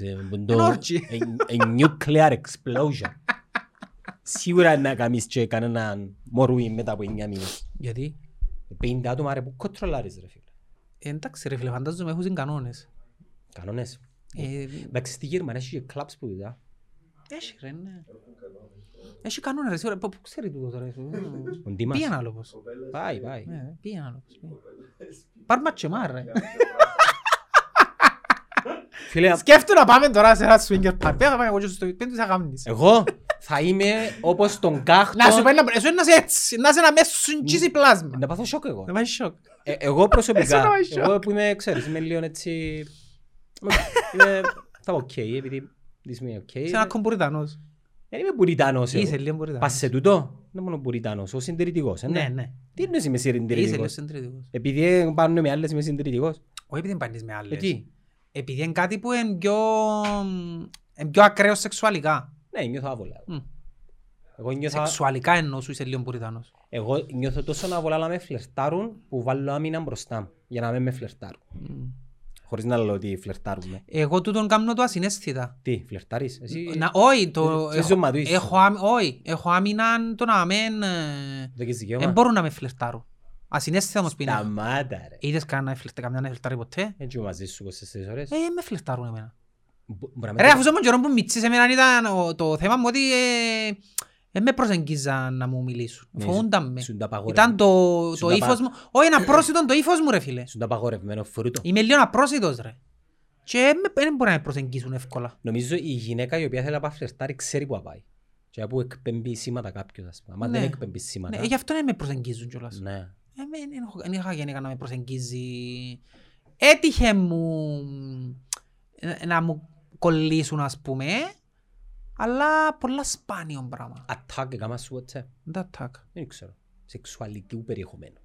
A nuclear explosion. Σίγουρα να κάνεις και κανέναν μωρούι μετά από 9 μήνες. Γιατί? 50 άτομα ρε που κοντρολάρεις ρε φίλε. Εντάξει ρε φίλε, φαντάζομαι έχουν κανόνες. Κανόνες. Εντάξει στη Γερμανία έχει και κλαμπς που δουλειά. Έχει ρε, ναι. Έχει κανόνες ρε, σίγουρα. Πού ξέρει τούτο τώρα. Πει ανάλογος. Πάει, πάει. Πει ανάλογος. Πάρ' ματσεμά ρε. Σκέφτου να πάμε τώρα σε ένα swinger party. Πέρα πάμε εγώ και στο πέντου θα γάμνεις. Εγώ θα είμαι όπως τον Κάκτο. Να σου πέντε να είσαι έτσι. Να είσαι να με σουντζίζει πλάσμα. Να πάθω σοκ εγώ. Να πάθω σοκ. Εγώ προσωπικά. Εγώ που είμαι, ξέρεις, είμαι λίγο έτσι. Θα είμαι οκ, επειδή είμαι οκ. Είσαι ένα κομπουριτανός. Δεν είμαι πουριτανός. Είσαι λίγο πουριτανός. Πας σε τούτο. Είναι μόνο πουριτανός, ο συντηρητικός. Ναι, ναι. Τι εννοείς είμαι συντηρητικός. Επειδή πάνε με άλλες είμαι συντηρητικός. Όχι επειδή πάνε με άλλες. Επειδή είναι κάτι που είναι πιο ακραίο σεξουαλικά. Ναι, νιώθω άβολα. Εγώ νιώθω... Σεξουαλικά εννοώ σου είσαι λίγο πουριτανός. Εγώ νιώθω τόσο άβολα να με φλερτάρουν που βάλω άμυνα μπροστά μου για να με φλερτάρουν. Χωρίς να λέω ότι φλερτάρουμε. Εγώ τούτον κάνω το ασυναίσθητα. Τι, φλερτάρεις εσύ? Όχι, έχω άμυνα το να με... Δεν μπορούν να με φλερτάρουν. Ασυναίσθητα όμως πεινά. Σταμάτα ρε. Είδες καμιά να φλερτάρει ποτέ? Έτσι μαζί σου 24 ώρες. Με φλερτάρουν εμένα. Ρε αφού στον καιρό που μίτσες εμένα ήταν το θέμα μου ότι με προσεγγίζαν να μου μιλήσουν. Φοβούνταν με. Ήταν το ύφος μου. Όχι, ένα πρόσιτο το ύφος μου ρε φίλε. Σου τα παγορευμένο φρούτο. Είμαι λίγο απρόσιτος ρε. Και δεν μπορεί να με προσεγγίσουν εύκολα. Νομίζω η γυναίκα η οποία θέλει να πάει φλερτάρει ξέρει που θα πάει. Και που εκπέμπει σήματα κάποιος. Άμα δεν εκπέμπει σήματα. Γι' αυτό δεν με προσεγγίζουν κιόλας. Δεν είχα γενικά να με προσεγγίζει. Έτυχε μου να μου κολλήσουν ας πούμε. Αλλά πολλά σπάνιο πράγμα. Ατάκ, έκανα σου WhatsApp. Δεν ξέρω. Σεξουαλικού περιεχομένου.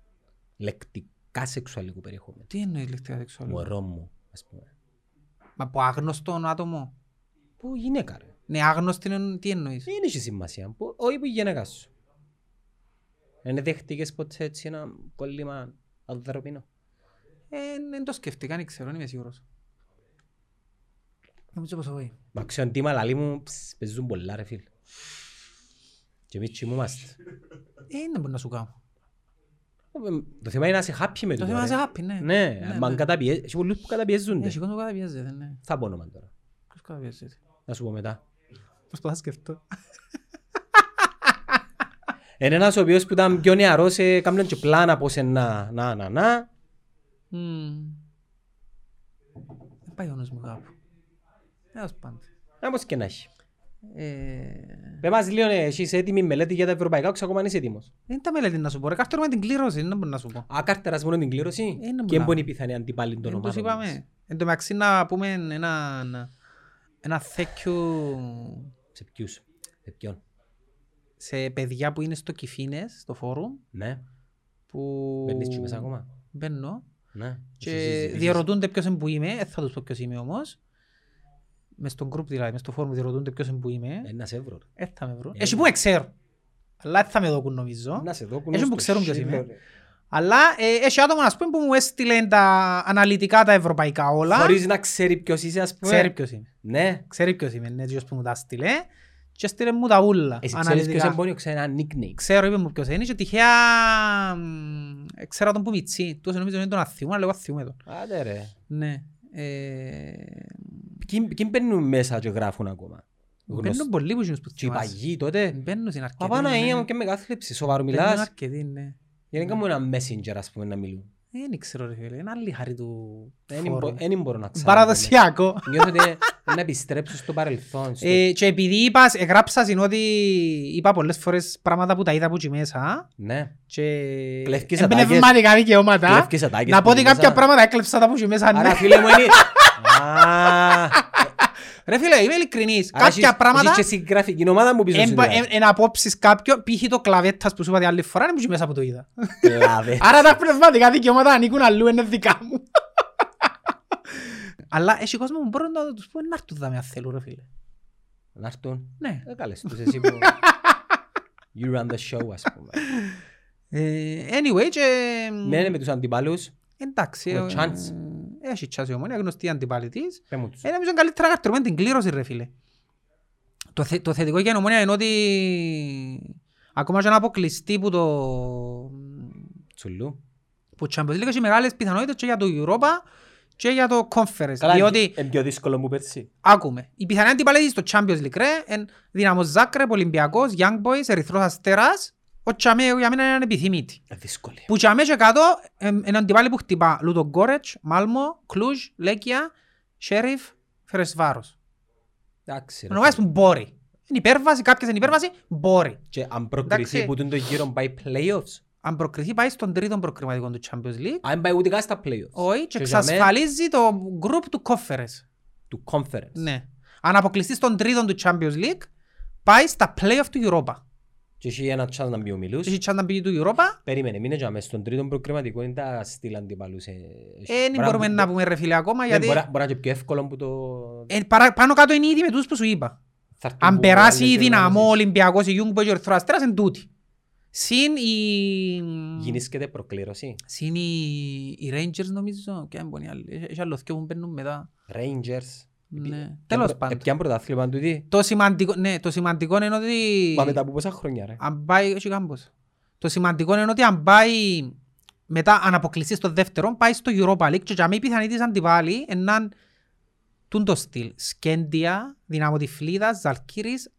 Λεκτικά σεξουαλικού περιεχομένου. Τι εννοεί λεκτικά σεξουαλικού? Μωρό μου, ας πούμε. Μα από άγνωστον άτομο. Που γυναίκα ρε. Ναι, άγνωστον τι εννοείς? Δεν έχει σημασία. Όχι που γυναίκα σου. Δεν δέχτηκες ποτέ έτσι ένα κόλλημα ανθρωπίνο? Δεν το σκέφτηκα, δεν ξέρω, δεν είμαι σίγουρος. Νομίζω πως εγώ. Μα ξέρω τι μαλαλί μου παίζουν πολλά ρε φίλ. Και εμείς τσιμούμαστε. Δεν μπορεί να σου κάνω. Το θέμα είναι να είσαι happy με το. Το θέμα είναι να είσαι happy, ναι. Ναι, μα καταπιέζονται. Έχει πολλούς που καταπιέζονται. Έχει πολλούς που καταπιέζονται, ναι. Θα πω όνομα τώρα. Πώς καταπιέζονται? Να σου πω μετά. Πώς το θα σκεφτώ. Είναι ένας ο οποίος που ήταν πιο νεαρός, έκαναν και πλάνα πως είναι να. Δεν πάει όνος μου κάπου. Έως πάντα. Όπως και να έχει. Πε μας λίγο, είσαι έτοιμη μελέτη για τα ευρωπαϊκά, όχι ακόμα αν είσαι έτοιμος. Δεν τα μελέτη να σου πω, ρε. Κάρτερμα την κλήρωση, δεν μπορεί να σου πω. Α, κάρτερας μόνο την κλήρωση και μπορεί η πιθανή αντιπάλη των ομάδων. Εν τους είπαμε. Εν τω μεταξύ να πούμε ένα thank you. Σε ποιους? Σε ποιον? Σε παιδιά που είναι στο Κιφίνες, στο φόρουμ. Ναι. Που... Μπαίνεις και μέσα ακόμα. Μπαίνω. Ναι. Και διαρωτούνται ποιος είναι που είμαι. Θα τους πω ποιος είμαι όμως. Μες στον group δηλαδή, μες στο φόρουμ διαρωτούνται ποιος είναι που είμαι. Ένας ευρώ. Θα με βρω. Εσύ που με ξέρω. Αλλά θα με δώκουν νομίζω. Να σε δώκουν. Εσύ που ξέρουν ποιος είμαι. Αλλά έχει άτομα ας πούμε που μου έστειλε τα αναλυτικά τα ευρωπαϊκά όλα. Χωρίς να ξέρει ποιος είσαι ας πούμε. Ξέρει ποιος είμαι. Ναι. Ξέρει ποιος είμαι. Ναι, ποιος που μου τα έστειλε. Και έστειλε μου τα ούλα. Εσύ ξέρεις ποιος εμπόνιο, ξέρεις ένα nickname. Ξέρω, είπε μου ποιος είναι και τυχαία... Ξέρω τον που μητσί. Τους νομίζω είναι τον Αθιούμ, αλλά λέγω Αθιούμ εδώ. Άντε ρε. Ναι. Ποιοι μπαίνουν μέσα και γράφουν ακόμα? Μπαίνουν πολλοί που γίνουν που θυμάσαι. Και οι παγιοί τότε. Μπαίνουν στην αρκετή. Παπά να είμαι και με κάθλιψη, σοβαρό μιλάς. Μπαίνουν αρκετή, ναι. Γιατί κάνουμε ένα messenger ας πούμε να μιλούν. Δεν ξέρω ρε φίλε, είναι άλλη χάρη του φόρου. Δεν μπορώ να ξέρω. Παραδοσιακό. Νιώθω ότι να επιστρέψω στο παρελθόν. Και επειδή είπα, εγγράψα είναι ότι είπα πολλές φορές πράγματα που τα είδα από εκεί μέσα. Ναι. Κλέφκες ατάκες. Εμπνευματικά δικαιώματα. Κλέφκες ατάκες. Να πω ότι κάποια πράγματα έκλεψα τα από εκεί μέσα. Άρα φίλε μου είναι... Ρε φίλε, είμαι ειλικρινής. Κάποια πράγματα... Είσαι στην γραφική ομάδα μου πίσω συνδυάζει. Εν απόψεις κάποιο, π.χ. το κλαβέτας που σου είπα την άλλη φορά, είναι που μέσα από το είδα. Κλαβέτας. Άρα τα πνευματικά δικαιώματα ανήκουν αλλού, είναι δικά μου. Αλλά εσύ κόσμο μου μπορούν να τους πω να έρθουν δάμε αν θέλουν ρε φίλε. Να έρθουν. Ναι. Καλές τους εσύ που... You run the show ας πούμε. Anyway και... Μένε με τους αντιπάλους. Εντάξει. Έχει τσάσει ομόνια, γνωστή αντιπάλη της. Νομίζω καλύτερα να καρτρούμε την κλήρωση ρε φίλε. Το θετικό για την ομόνια είναι ότι ακόμα και να αποκλειστεί που το... Τσουλού. Που Champions League έχει μεγάλες πιθανότητες και για το Europa και για το Conference. Καλά, διότι... είναι πιο δύσκολο μου πέρσι. Άκουμε. Η πιθανή αντιπάλη της στο Champions League ρε, είναι Δυναμό Ζάκρεπ, Ολυμπιακός, Young Boys, Ερυθρός Αστέρας. Ο Τσαμέ για μένα είναι ανεπιθυμήτη. Που Τσαμέ και κάτω είναι αντιπάλη που χτυπά Λούτο Γκόρετς, Μάλμο, Κλούζ, Λέκια, Σέριφ, Φερεσβάρος. Να βγάζεις που μπορεί. Είναι υπέρβαση, κάποιες είναι υπέρβαση, μπορεί. Και αν προκριθεί που το γύρο πάει play-offs. Αν προκριθεί πάει στον τρίτο προκριματικό του Champions League. Αν πάει ούτε καν στα play-offs. Όχι, και εξασφαλίζει το group του Conference. Του Conference. Ναι. Αν αποκλειστεί στον τρίτο του Champions League, πάει στα play-off του Europa. Και έχει ένα chance να μπει ο Μιλούς. Έχει chance να μπει του Europa. Περίμενε, μην έτσι αμέσως στον τρίτον προκριματικό είναι τα στείλαν την παλούς. Δεν μπορούμε να πούμε ρε φίλε ακόμα γιατί... Μπορεί να είναι πιο εύκολο που το... Πάνω κάτω είναι ήδη με τους που σου είπα. Αν περάσει η Δυναμό, ο Ολυμπιακός, η Γιούγκ, ο Ερθροαστέρας είναι τούτη. Συν η... Γινήσκεται προκλήρωση. Συν οι Rangers νομίζω και αν μπορεί άλλοι. Ναι. Τέλος πάντων. Επιάν πρωτάθλημα τούτη. Το σημαντικό είναι ότι... Πάμε μετά από πόσα χρόνια ρε. Αν πάει, όχι κάμπος. Το σημαντικό είναι ότι αν πάει μετά αν αποκλειστεί στο δεύτερο, πάει στο Europa League και για μη πιθανή της αντιβάλλει έναν τούντο στυλ. Σκέντια, Δυναμό Τυφλίδας, Ζαλκύρης,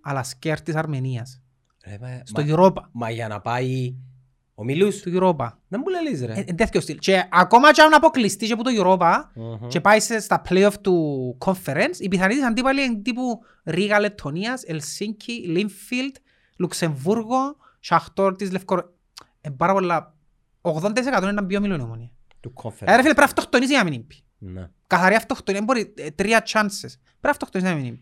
Αλασκέρ της Αρμενίας. Στο Europa. Μα για να πάει... Ο Μιλούς του Europa. Δεν μου λες ρε. Τέτοιο στυλ. Και ακόμα και αν αποκλειστεί και από το Europa και πάει στα play-off του conference, οι πιθανοί της αντίπαλοι είναι τύπου Ρίγα Λετωνίας, Ελσίνκι, Λίνφιλντ, Λουξεμβούργο, Σαχτόρ της Λευκορωσίας. Πάρα πολλά. 80% είναι έναν πιο μιλούν ομονία. Του conference. Ρε φίλε, πρέπει να αυτοκτονίσει για να μην ήμπει. Καθαρή αυτοκτονία. Μπορεί τρία chances. Πρέπει να αυτοκτονίσει.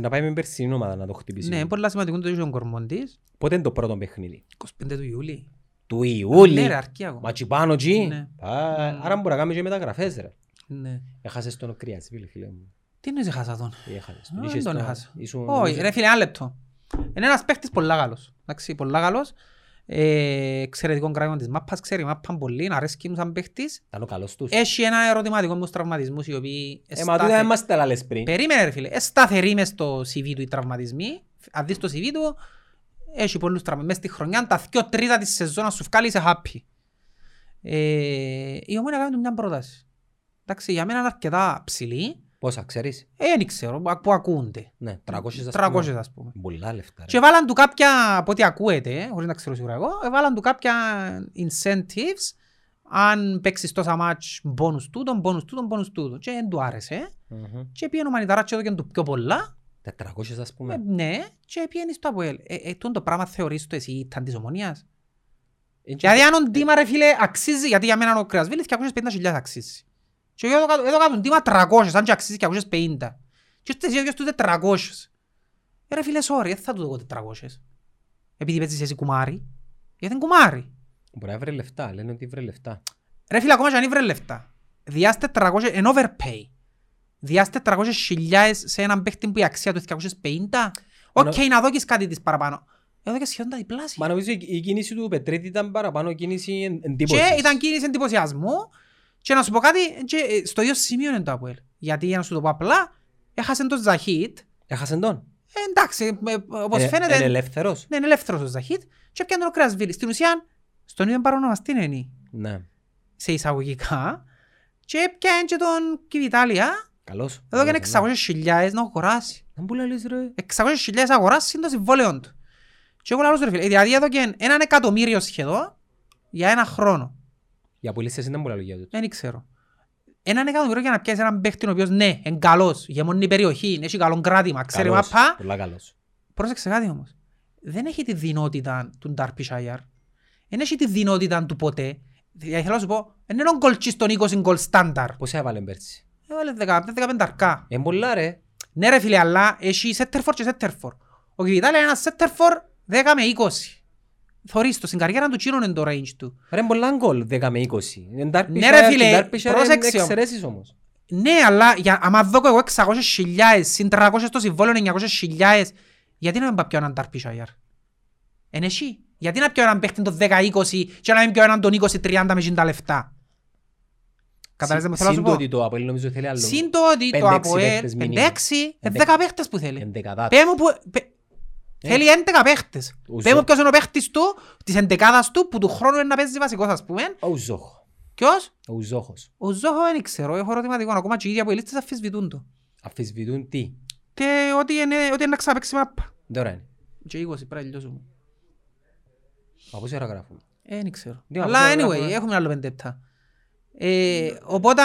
Να πάει με περσινή ομάδα να το χτυπήσει. Ναι, πολύ σημαντικό το ίδιο Κορμοντής. Πότε είναι το πρώτο παιχνίδι? 25 του Ιούλη. Του Ιούλη, ματσιπάνω εκεί, άρα μπορεί να κάνουμε και μεταγραφές ρε. Έχασες τον Κριάτσβιλ φίλε μου. Τι εννοείς έχασα τον? Δεν τον έχασα. Όχι ρε φίλε, ένα λεπτό. Είναι ένας παίχτης πολλά καλός, εντάξει, πολλά καλός. Εξαιρετικό γράμμα της μάπας, ξέρει μάπαν πολύ, να αρέσκει μου σαν παίχτης. Ήταν ο καλός τους. Έχει ένα ερωτηματικό με τους τραυματισμούς οι οποίοι... Μα τότε δεν μας τα λες πριν. Περίμενε ρε φίλε, σταθεροί μες στο CV του οι τραυματισμοί. Αν δεις το CV του, έχει πολλούς τραυματισμούς. Μες στη χρονιά, τα 2/3 της σεζόνας σου βγάλει, είσαι happy. Η Ομόνια κάνει μια πρόταση. Εντάξει, για μένα είναι αρκετά ψηλή. Πόσα, ξέρεις? Δεν ξέρω, που ακούγονται. Ναι, 300 ας πούμε. Πολλά λεφτά. Και βάλαν του κάποια, από ό,τι ακούετε, χωρίς να ξέρω σίγουρα εγώ, βάλαν του κάποια incentives, αν παίξεις τόσα μάτς, μπόνους τούτον, μπόνους τούτον, μπόνους τούτον. Και δεν του άρεσε. Και πήγαινε ο Μανιταράτσι εδώ και του πιο πολλά. 400 ας πούμε. Ναι, και πιένεις το Αποέλ. Τον το πράγμα θεωρείς το εσύ ήταν της Ομονίας. Δηλαδή αν ο Ντίμα ρε φίλε αξίζει, γιατί για μένα είναι ο Κρασβίλης και 250.000 αξίζει. Και εδώ κάτω Ντίμα 300, αν και αξίζει 250. Και εσύ έδειξες τους 400. Ρε φίλε, sorry, δεν θα του δω 400. Επειδή παίζεις εσύ κουμάρι, γιατί είναι κουμάρι. Μπορεί να βρει λεφτά, λένε ότι βρει λεφτά. Ρε φίλε, ακόμα και αν βρει λεφτά. Διάς 400 εν overpay. Διάς 400.000 σε έναν παίχτη που η αξία του 250. Οκ, να δω και κάτι της παραπάνω. Εδώ και σχεδόν τα διπλάσια. Μα νομίζω η κίνηση του Πετρίτη ήταν παραπάνω κίνηση εντύπωσης. Και ήταν κίνηση εντυπωσιασμού. Και να σου πω κάτι, στο ίδιο σημείο είναι το Αποέλ. Γιατί για να σου το πω απλά, έχασαν τον Ζαχίτ. Έχασαν τον. Εντάξει, όπως φαίνεται. Είναι ελεύθερος. Ναι, είναι ελεύθερος ο Ζαχίτ. Και έπιαν τον Κρασβίλη. Στην ουσία, στον ίδιο παρονομαστή είναι. Ναι. Σε εισαγωγικά. Και έπιαν και τον Κιβιτάλια. Καλώς. Εδώ και είναι 600.000 να αγοράσει. Να μου λες ρε. 600.000 αγοράσει είναι το συμβόλαιο του. Και εγώ λαλώς ρε φίλε. Δηλαδή εδώ και έναν 1.000.000 σχεδόν για ένα χρόνο. Για πωλήσεις είναι πολλά λόγια του. Δεν ξέρω. 1.000.000 για να πιάσεις έναν παίχτη ο οποίος ναι, είναι καλός, γεμώνει περιοχή, έχει καλό κράτημα, ξέρει μαπά. Πολλά καλός. Πρόσεξε κάτι όμως. Δεν έχει τη δυνότητα του Ντάρπισχαϊρ. Δεν έχει τη δυνότητα του ποτέ. Δηλαδή θέλω να σου πω, είναι έναν κολτσί των 20 γκολ στάνταρ. Πώς έβαλε πέρσι? Έβαλε 15 αρκά. Εμπολά ρε. Ναι ρε φίλε, αλλά έχει σέτερφορ και σέτερφορ. Ο Κιβιτάλια είναι ένας σέτερφορ 10 με 20. Θωρείς το, στην καριέρα του τσίνωνε το range του. Ρε πολλά γκολ 10 με 20. Ναι ρε φίλε, πρόσεξε. Εξαιρέσεις όμως. Ναι, αλλά άμα δω εγώ 600.000, συν 300 στο συμβόλαιο 900.000, γιατί να μην πιω έναν Ντάρπισχαϊρ αγιάρ. Εν εσύ. Γιατί να πιω έναν παίχτη το 10-20 και να μην πιω έναν τον 20-30 με τα λεφτά. Συν το ότι το Αποέλ νομίζω θέλει άλλο. Συν το ότι το Αποέλ 5-6, 10 παίχτες που θέλει. Θέλει 11 παίχτες. Πες μου ποιος είναι ο παίχτης του, της εντεκάδας του, που του χρόνου είναι να παίζει βασικός ας πούμε. Ο Ζόχο. Ποιος? Ο Ζόχος. Ο Ζόχο δεν ξέρω, έχω ερωτηματικό. Ακόμα και οι ίδιοι Αποελίστες αφισβητούν το. Αφισβητούν τι? Ότι είναι να ξαπαίξει μάπα. Τώρα είναι. Και 20 πρέπει λιώσουμε. Από σέρα γράφουμε. Δεν ξέρω. Αλλά anyway, έχουμε άλλο 5 λεπτά. Οπότε,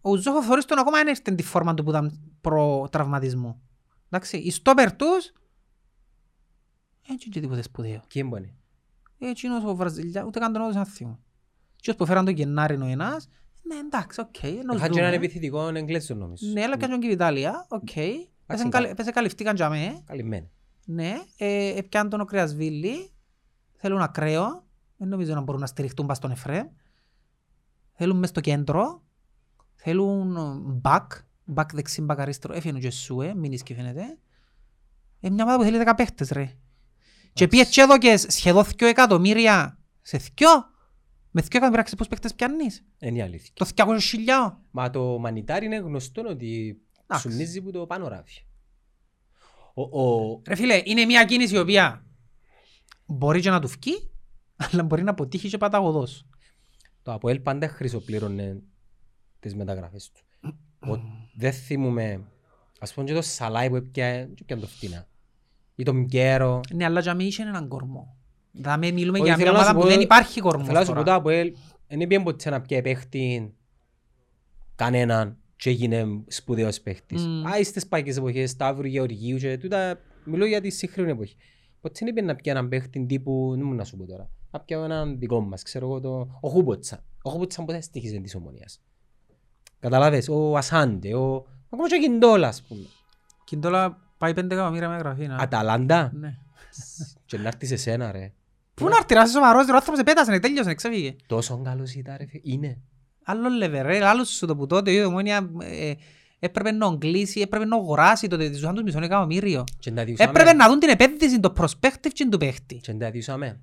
ο Ζόχο φορείς τον ακόμα είναι στην τη φόρμα του που ήταν προ-τραυματισμού. Εντάξει, οι στόπερ τους έτσι είναι τίποτε σπουδαίο. Κι έμπανε. Έτσι είναι ο Βραζιλιά, ούτε καν τον όδος ένα θύμα. Και όσο φέραν τον Γενάρινο ένας, ναι εντάξει, οκ, ενός δούμε. Είχαν έναν επιθετικό εγγλέτσιο νόμις. Ναι, αλλά και τον Κιβιτάλια, οκ. Πες εγκαλυφτήκαν για μέ. Καλυμμένοι. Ναι, έπιαν τον ο Κρεασβίλη, θέλουν ακραίο, δεν νομίζω να μπορούν να στηριχτούν πας στον Εφραίμ. Θέλουν μες στο κέντρο, θέλουν μπακ δεξί, μπακ αριστερό, έφυγε ο Γεσούε, μήνεις και φαίνεται. Μια ομάδα που θέλει 10 παίχτες ρε. Και πιέτσι εδώ και σχεδόν 2 εκατομμύρια σε 2. Με 2 εκατομμύρια ξέρεις πώς παίχτες πιάνεις. Είναι η αλήθεια. Το 200.000. Μα το μανιτάρι είναι γνωστό ότι σουμνίζει που το πάνω ράβει. Ρε φίλε, είναι μια κίνηση η οποία μπορεί και να του φκεί, αλλά μπορεί να αποτύχει και παταγωδός. Το ΑΠΟΕΛ πάντα χρυσοπλήρωνε τις μεταγραφές του. Δεν θυμούμε, ας πούμε και το Σαλάι που έπιανε και το φτήνα. Ή το Μγκέρο. Ναι, αλλά και αμείς είναι έναν κορμό. Θα μιλούμε για μια ομάδα που δεν υπάρχει κορμός τώρα. Θέλω να σου πω το ΑΠΟΕΛ, δεν πήγαινε ποτέ να πιέ παίχτη κανέναν. Και έγινε σπουδαίος παίχτης. Στις παγικές εποχές, Σταύρου, Γεωργίου και τούτα, μιλώ για τη σύγχρονη εποχή. Ποτέ δεν πήγαινε να πιάνε έναν παίχτη τύπου, δεν μου να σου πω τώρα, να πιάνε έναν δικό μας, ξέρω εγώ το... Ο Χούμποτσα. Ο Χούμποτσα ποτέ στήχιζε της Ομονίας. Καταλάβες, ο Ασάντε, ο... Ακόμα και ο Κιντόλα, ας πούμε. Κιντόλα πάει 5 καμμύρα με γραφή, να... Αταλάντα. Ναι. Και να έρθει σε σένα, ρε. Πού να έρθει, να είσαι σοβαρός, ο άνθρωπος επέτασε, τέλειωσε, ξέφυγε. Τόσο καλός ήταν, ρε, είναι. Άλλο λεβερέ, άλλο σου το που τότε η Ομόνια έπρεπε να κλείσει, έπρεπε να αγοράσει τότε, τους είχαν τους μισόν εκατομμύριο. Έπρεπε να δουν την επένδυση, το prospective και του παίχτη.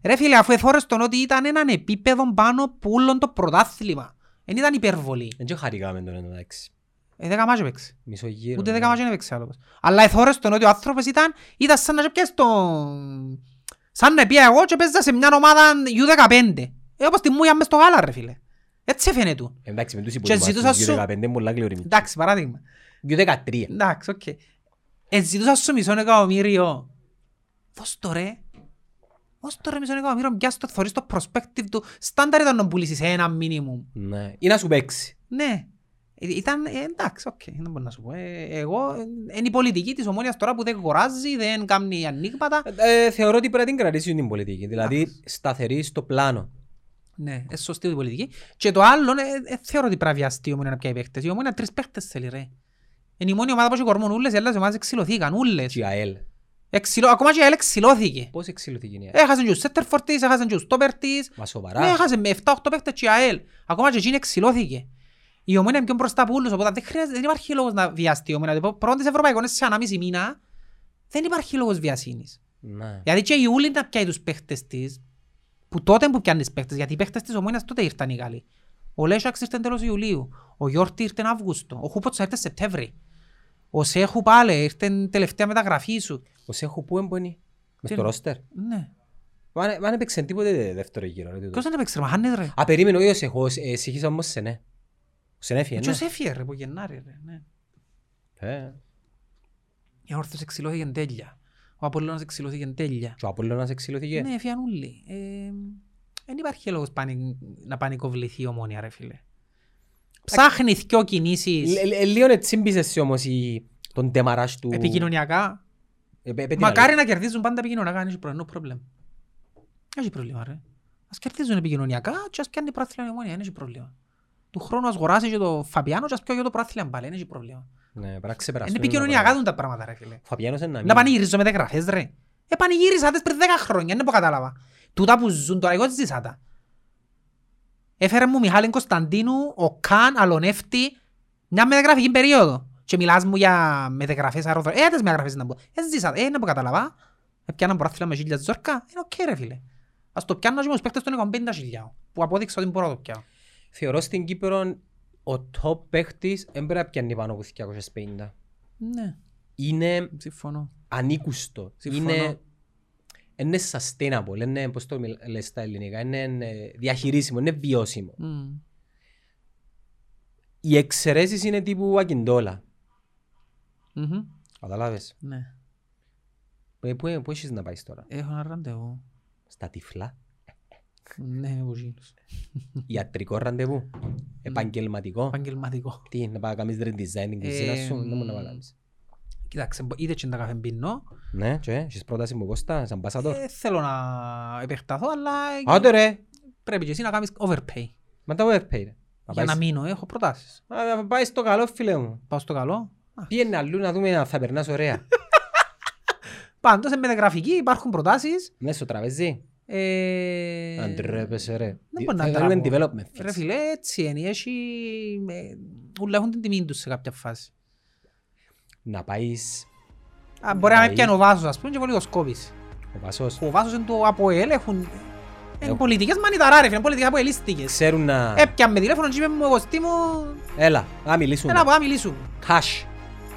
Ρε φίλε, αφού εθώρες τον ότι ήταν έναν επίπεδο πάνω που όλον το πρωτάθλημα. Εν ήταν υπερβολή. Εν και χαρήκαμε τον έναν έξι. Δέκα μάτς έπαιξε. Μισό γύρο. Ούτε δέκα μάτς δεν έπαιξε άλλος. Αλλά εθώρες τον ότι ο άνθρωπος ήταν σαν να πιέσει τον... Σαν να πιέ εγώ και παίζα σε μια ομάδα U15. Όπως τη Μούγια μες στο Γάλα ρε φίλε. Έτσι έφαινε του. Εντάξει, με τους υποδημάσεις του 2015 πολλά γλυωριμίτσια. Εντάξει, παράδειγμα. 2013. Εντάξει, οκ. Εζητούσα σου μισόν εκατομμύριο. Δώσ' το ρε. Δώσ' το ρε μισόν εκατομμύριο, μπιάς το, θωρείς το prospective του. Στάνταρ ήταν να πουλήσεις ένα μίνιμουμ. Ναι. Ή να σου παίξει. Ναι. Ήταν, εντάξει, οκ. Δεν μπορώ να σου πω. Εγώ, είναι η πολιτική της Ομόνιας τώρα που δεν χωράζει, δεν κάνει ανοίγματα. Θεωρώ ότι πρέπει να την κρατήσει την πολιτική. Δηλαδή, σταθερή στο πλάνο. Ναι, είναι σωστή η πολιτική. Και το άλλο, θεωρώ ότι πρέπει αστείο μόνο να πιάει παίχτες. Η Ομόνια τρεις παίχτες θέλει ρε. Είναι η μόνη ομάδα που κορμούν ούλες, οι άλλες ομάδες εξυλωθήκαν ούλες. Και η ΑΕΛ. Ακόμα και η ΑΕΛ εξυλώθηκε. Πώς εξυλώθηκε η ΑΕΛ? Έχασαν και τους Σέτερφορτ της, έχασαν και τους Τόπερ της. Μα σοβαρά. Ναι, έχασαν με 7-8 παίχτες και η ΑΕΛ. Ακόμα και εκείνη εξυλώθηκε. Η Ομόνια είναι πιο μπροστά από ούλους, οπότε δεν υπάρχει λόγος να βιαστεί η Ομόνια. Πρώτες ευρωπαϊκόνες σε 1,5 μήνα δεν υπάρχει λόγος βιασύνης. Γιατί και η Ούλη να πιάει τους παίχτες της. Που τότε που πιάνεις παίχτες, γιατί οι παίχτες της Ομόνιας τότε ήρθαν οι Γάλλοι. Ο Λέσσαξ ήρθε τέλος Ιουλίου, ο Γιόρτη ήρθε Αύγουστο, ο Χούποτσα ήρθε Σεπτέμβρη. Ο Σέχου πάλι ήρθε τελευταία μεταγραφή σου. Ο Σέχου πού έμπονει, μες το ρόστερ. Ναι. Μα αν έπαιξε τίποτε δεύτερο γύρο. Ποιος δεν έπαιξε, μα χάνες ρε. Απερίμενε ο Σέχος, συγχύσα όμως Σενέ. Ο Σενέ έφυγε, ναι. Ο Σενέ έφυγε ρε, που Γενάρη ρε, ναι. Η Όρθος εξυλώθηκε τέλεια. Ο Απολλώνας εξυλώθηκε τέλεια. Και ο Απολλώνας εξυλώθηκε. Ναι, φύγαν όλοι. Εν υπάρχει λόγος να πανικοβληθεί η Ομόνια, ρε φίλε. Ψάχνει δυο κινήσεις. Λίγο τσίμπησες όμως τον τεμαράζ του... Επικοινωνιακά. Μακάρι να κερδίζουν πάντα επικοινωνιακά, αν έχει πρόβλημα. Έχει πρόβλημα, ρε. Ας κερδίζουν επικοινωνιακά και ας πιάνει πρόθυλα η Ομόνια, δεν έχει πρόβλημα. Του χρόνου ας αγοράσει και το Φαμπιάνο και ας πιάνει το πρόθυλα πάλι, δεν έχει πρόβλημα. Ναι, είναι επικοινωνιακά δουν τα πράγματα ρε φίλε. Να πανηγυρίζω με δεγραφές ρε. Επανηγύρισα τες πριν 10 χρόνια, δεν το κατάλαβα. Τούτα που ζουν τώρα, εγώ ζήσα τα. Έφερε μου Μιχάλη Κωνσταντίνου, ο Καν, Αλονεύτη, μια μεταγραφική περίοδο. Και μιλάς μου για μεταγραφές αεροδρομία. Τις μεταγραφές να πω. Ζήσα τα, δεν το κατάλαβα. Πιάναν πρόθυλα με 1.000 ζόρκα, είναι οκ ρε φίλε. Ας το πιάνω και με τους παίκτες των 50.000, που απόδειξα ότι μπορώ να το πιάω. Θεωρώ στην Κύπρο ο top παίχτης δεν πρέπει να πιάνει πάνω από 250. Ναι. Είναι ανήκουστο. Συμφωνώ. Είναι sustainable, είναι, πώς το λες στα ελληνικά, είναι διαχειρίσιμο, είναι βιώσιμο. Οι εξαιρέσεις είναι τύπου Ακιντόλα. Καταλάβες. Ναι. Πού έχεις να πάεις τώρα? Έχω ένα ραντεβού. Στα Τυφλά. Ναι, ο Ζήνος. Ιατρικό ραντεβού, επαγγελματικό. Επαγγελματικό. Τι, να πάω κάνεις redesign την κουζίνα σου, δεν μου να πάω κάνεις. Κοιτάξτε, είτε και να καφεμπίνω. Ναι, και έχεις πρόταση μου Κώστα, σαν μπασάτορ. Θέλω να επεκταθώ, αλλά... Άντε ρε! Πρέπει και εσύ να κάνεις overpay. Μα τα overpay ρε. Για να μείνω, έχω προτάσεις. Πάει στο καλό φίλε μου. Πάω στο καλό. Πήγαινε αλλού να δούμε αν θα περνάς ωραία. Πάντως, σε μεταγραφική υπάρχουν προτάσεις. Ναι, στο τραπέζι. Αν τρέπεσαι ρε. Δεν μπορεί να τραπώ. Ρε φίλε, έτσι είναι. Ούλα έχουν την τιμή τους σε κάποια φάση. Να πάεις... Μπορεί να με πιάνει ο Βάσος, ας πούμε, και πολύ το σκόπης. Ο Βάσος. Ο Βάσος είναι το ΑΠΟΕΛ, έχουν... Είναι πολιτικές μανιταρά ρε, είναι πολιτικά αποελίστικες. Ξέρουν να... Έπιαν με τηλέφωνο και είπε μου εγώ στήμου... Έλα, να μιλήσουμε. Έλα, να μιλήσουμε. Cash.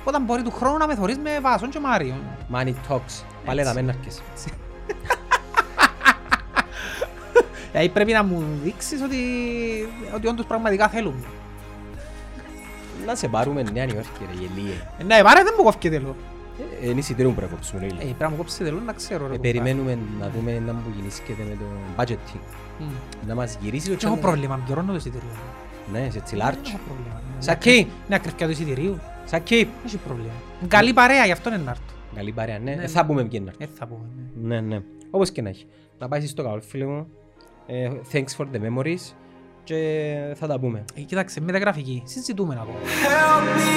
Όταν μπορεί του χρόνου να με θωρείς με Βάσον και Μάριον. Money talks. Πάλι τα μενάρκες. Δηλαδή πρέπει να μου δείξεις ότι όντως πραγματικά θέλουν. Να σε πάρουμε Νέα Νιόρκη ρε γελίε. Ναι, πάρε δεν μου κόφηκε τέλος. Εν εισιτήριο πρέπει να κόψουμε. Πρέπει να μου κόψεις τέλος να ξέρω ρε. Περιμένουμε να δούμε να μου γεννήσκεται με το budgeting. Να μας γυρίσει το τσάντα. Έχω πρόβλημα, μου γερώνω το εισιτήριο. Ναι, σε τσιλάρτς. Σακί! Ναι, ακριβιά του εισιτηρίου. Σακί! Έχει πρόβλημα. Καλή παρέα, γι' αυτό είναι να έρθω. Καλή παρέα, ναι. Θα πούμε ποιοι είναι να έρθω. Θα πούμε, ναι. Ναι, όπως και να έχει. Να πάει στο καλό, φίλε μου. Thanks for the memories. Και θα τα πούμε. Κοιτάξτε, μεταγραφική. Συζητούμε να πούμε.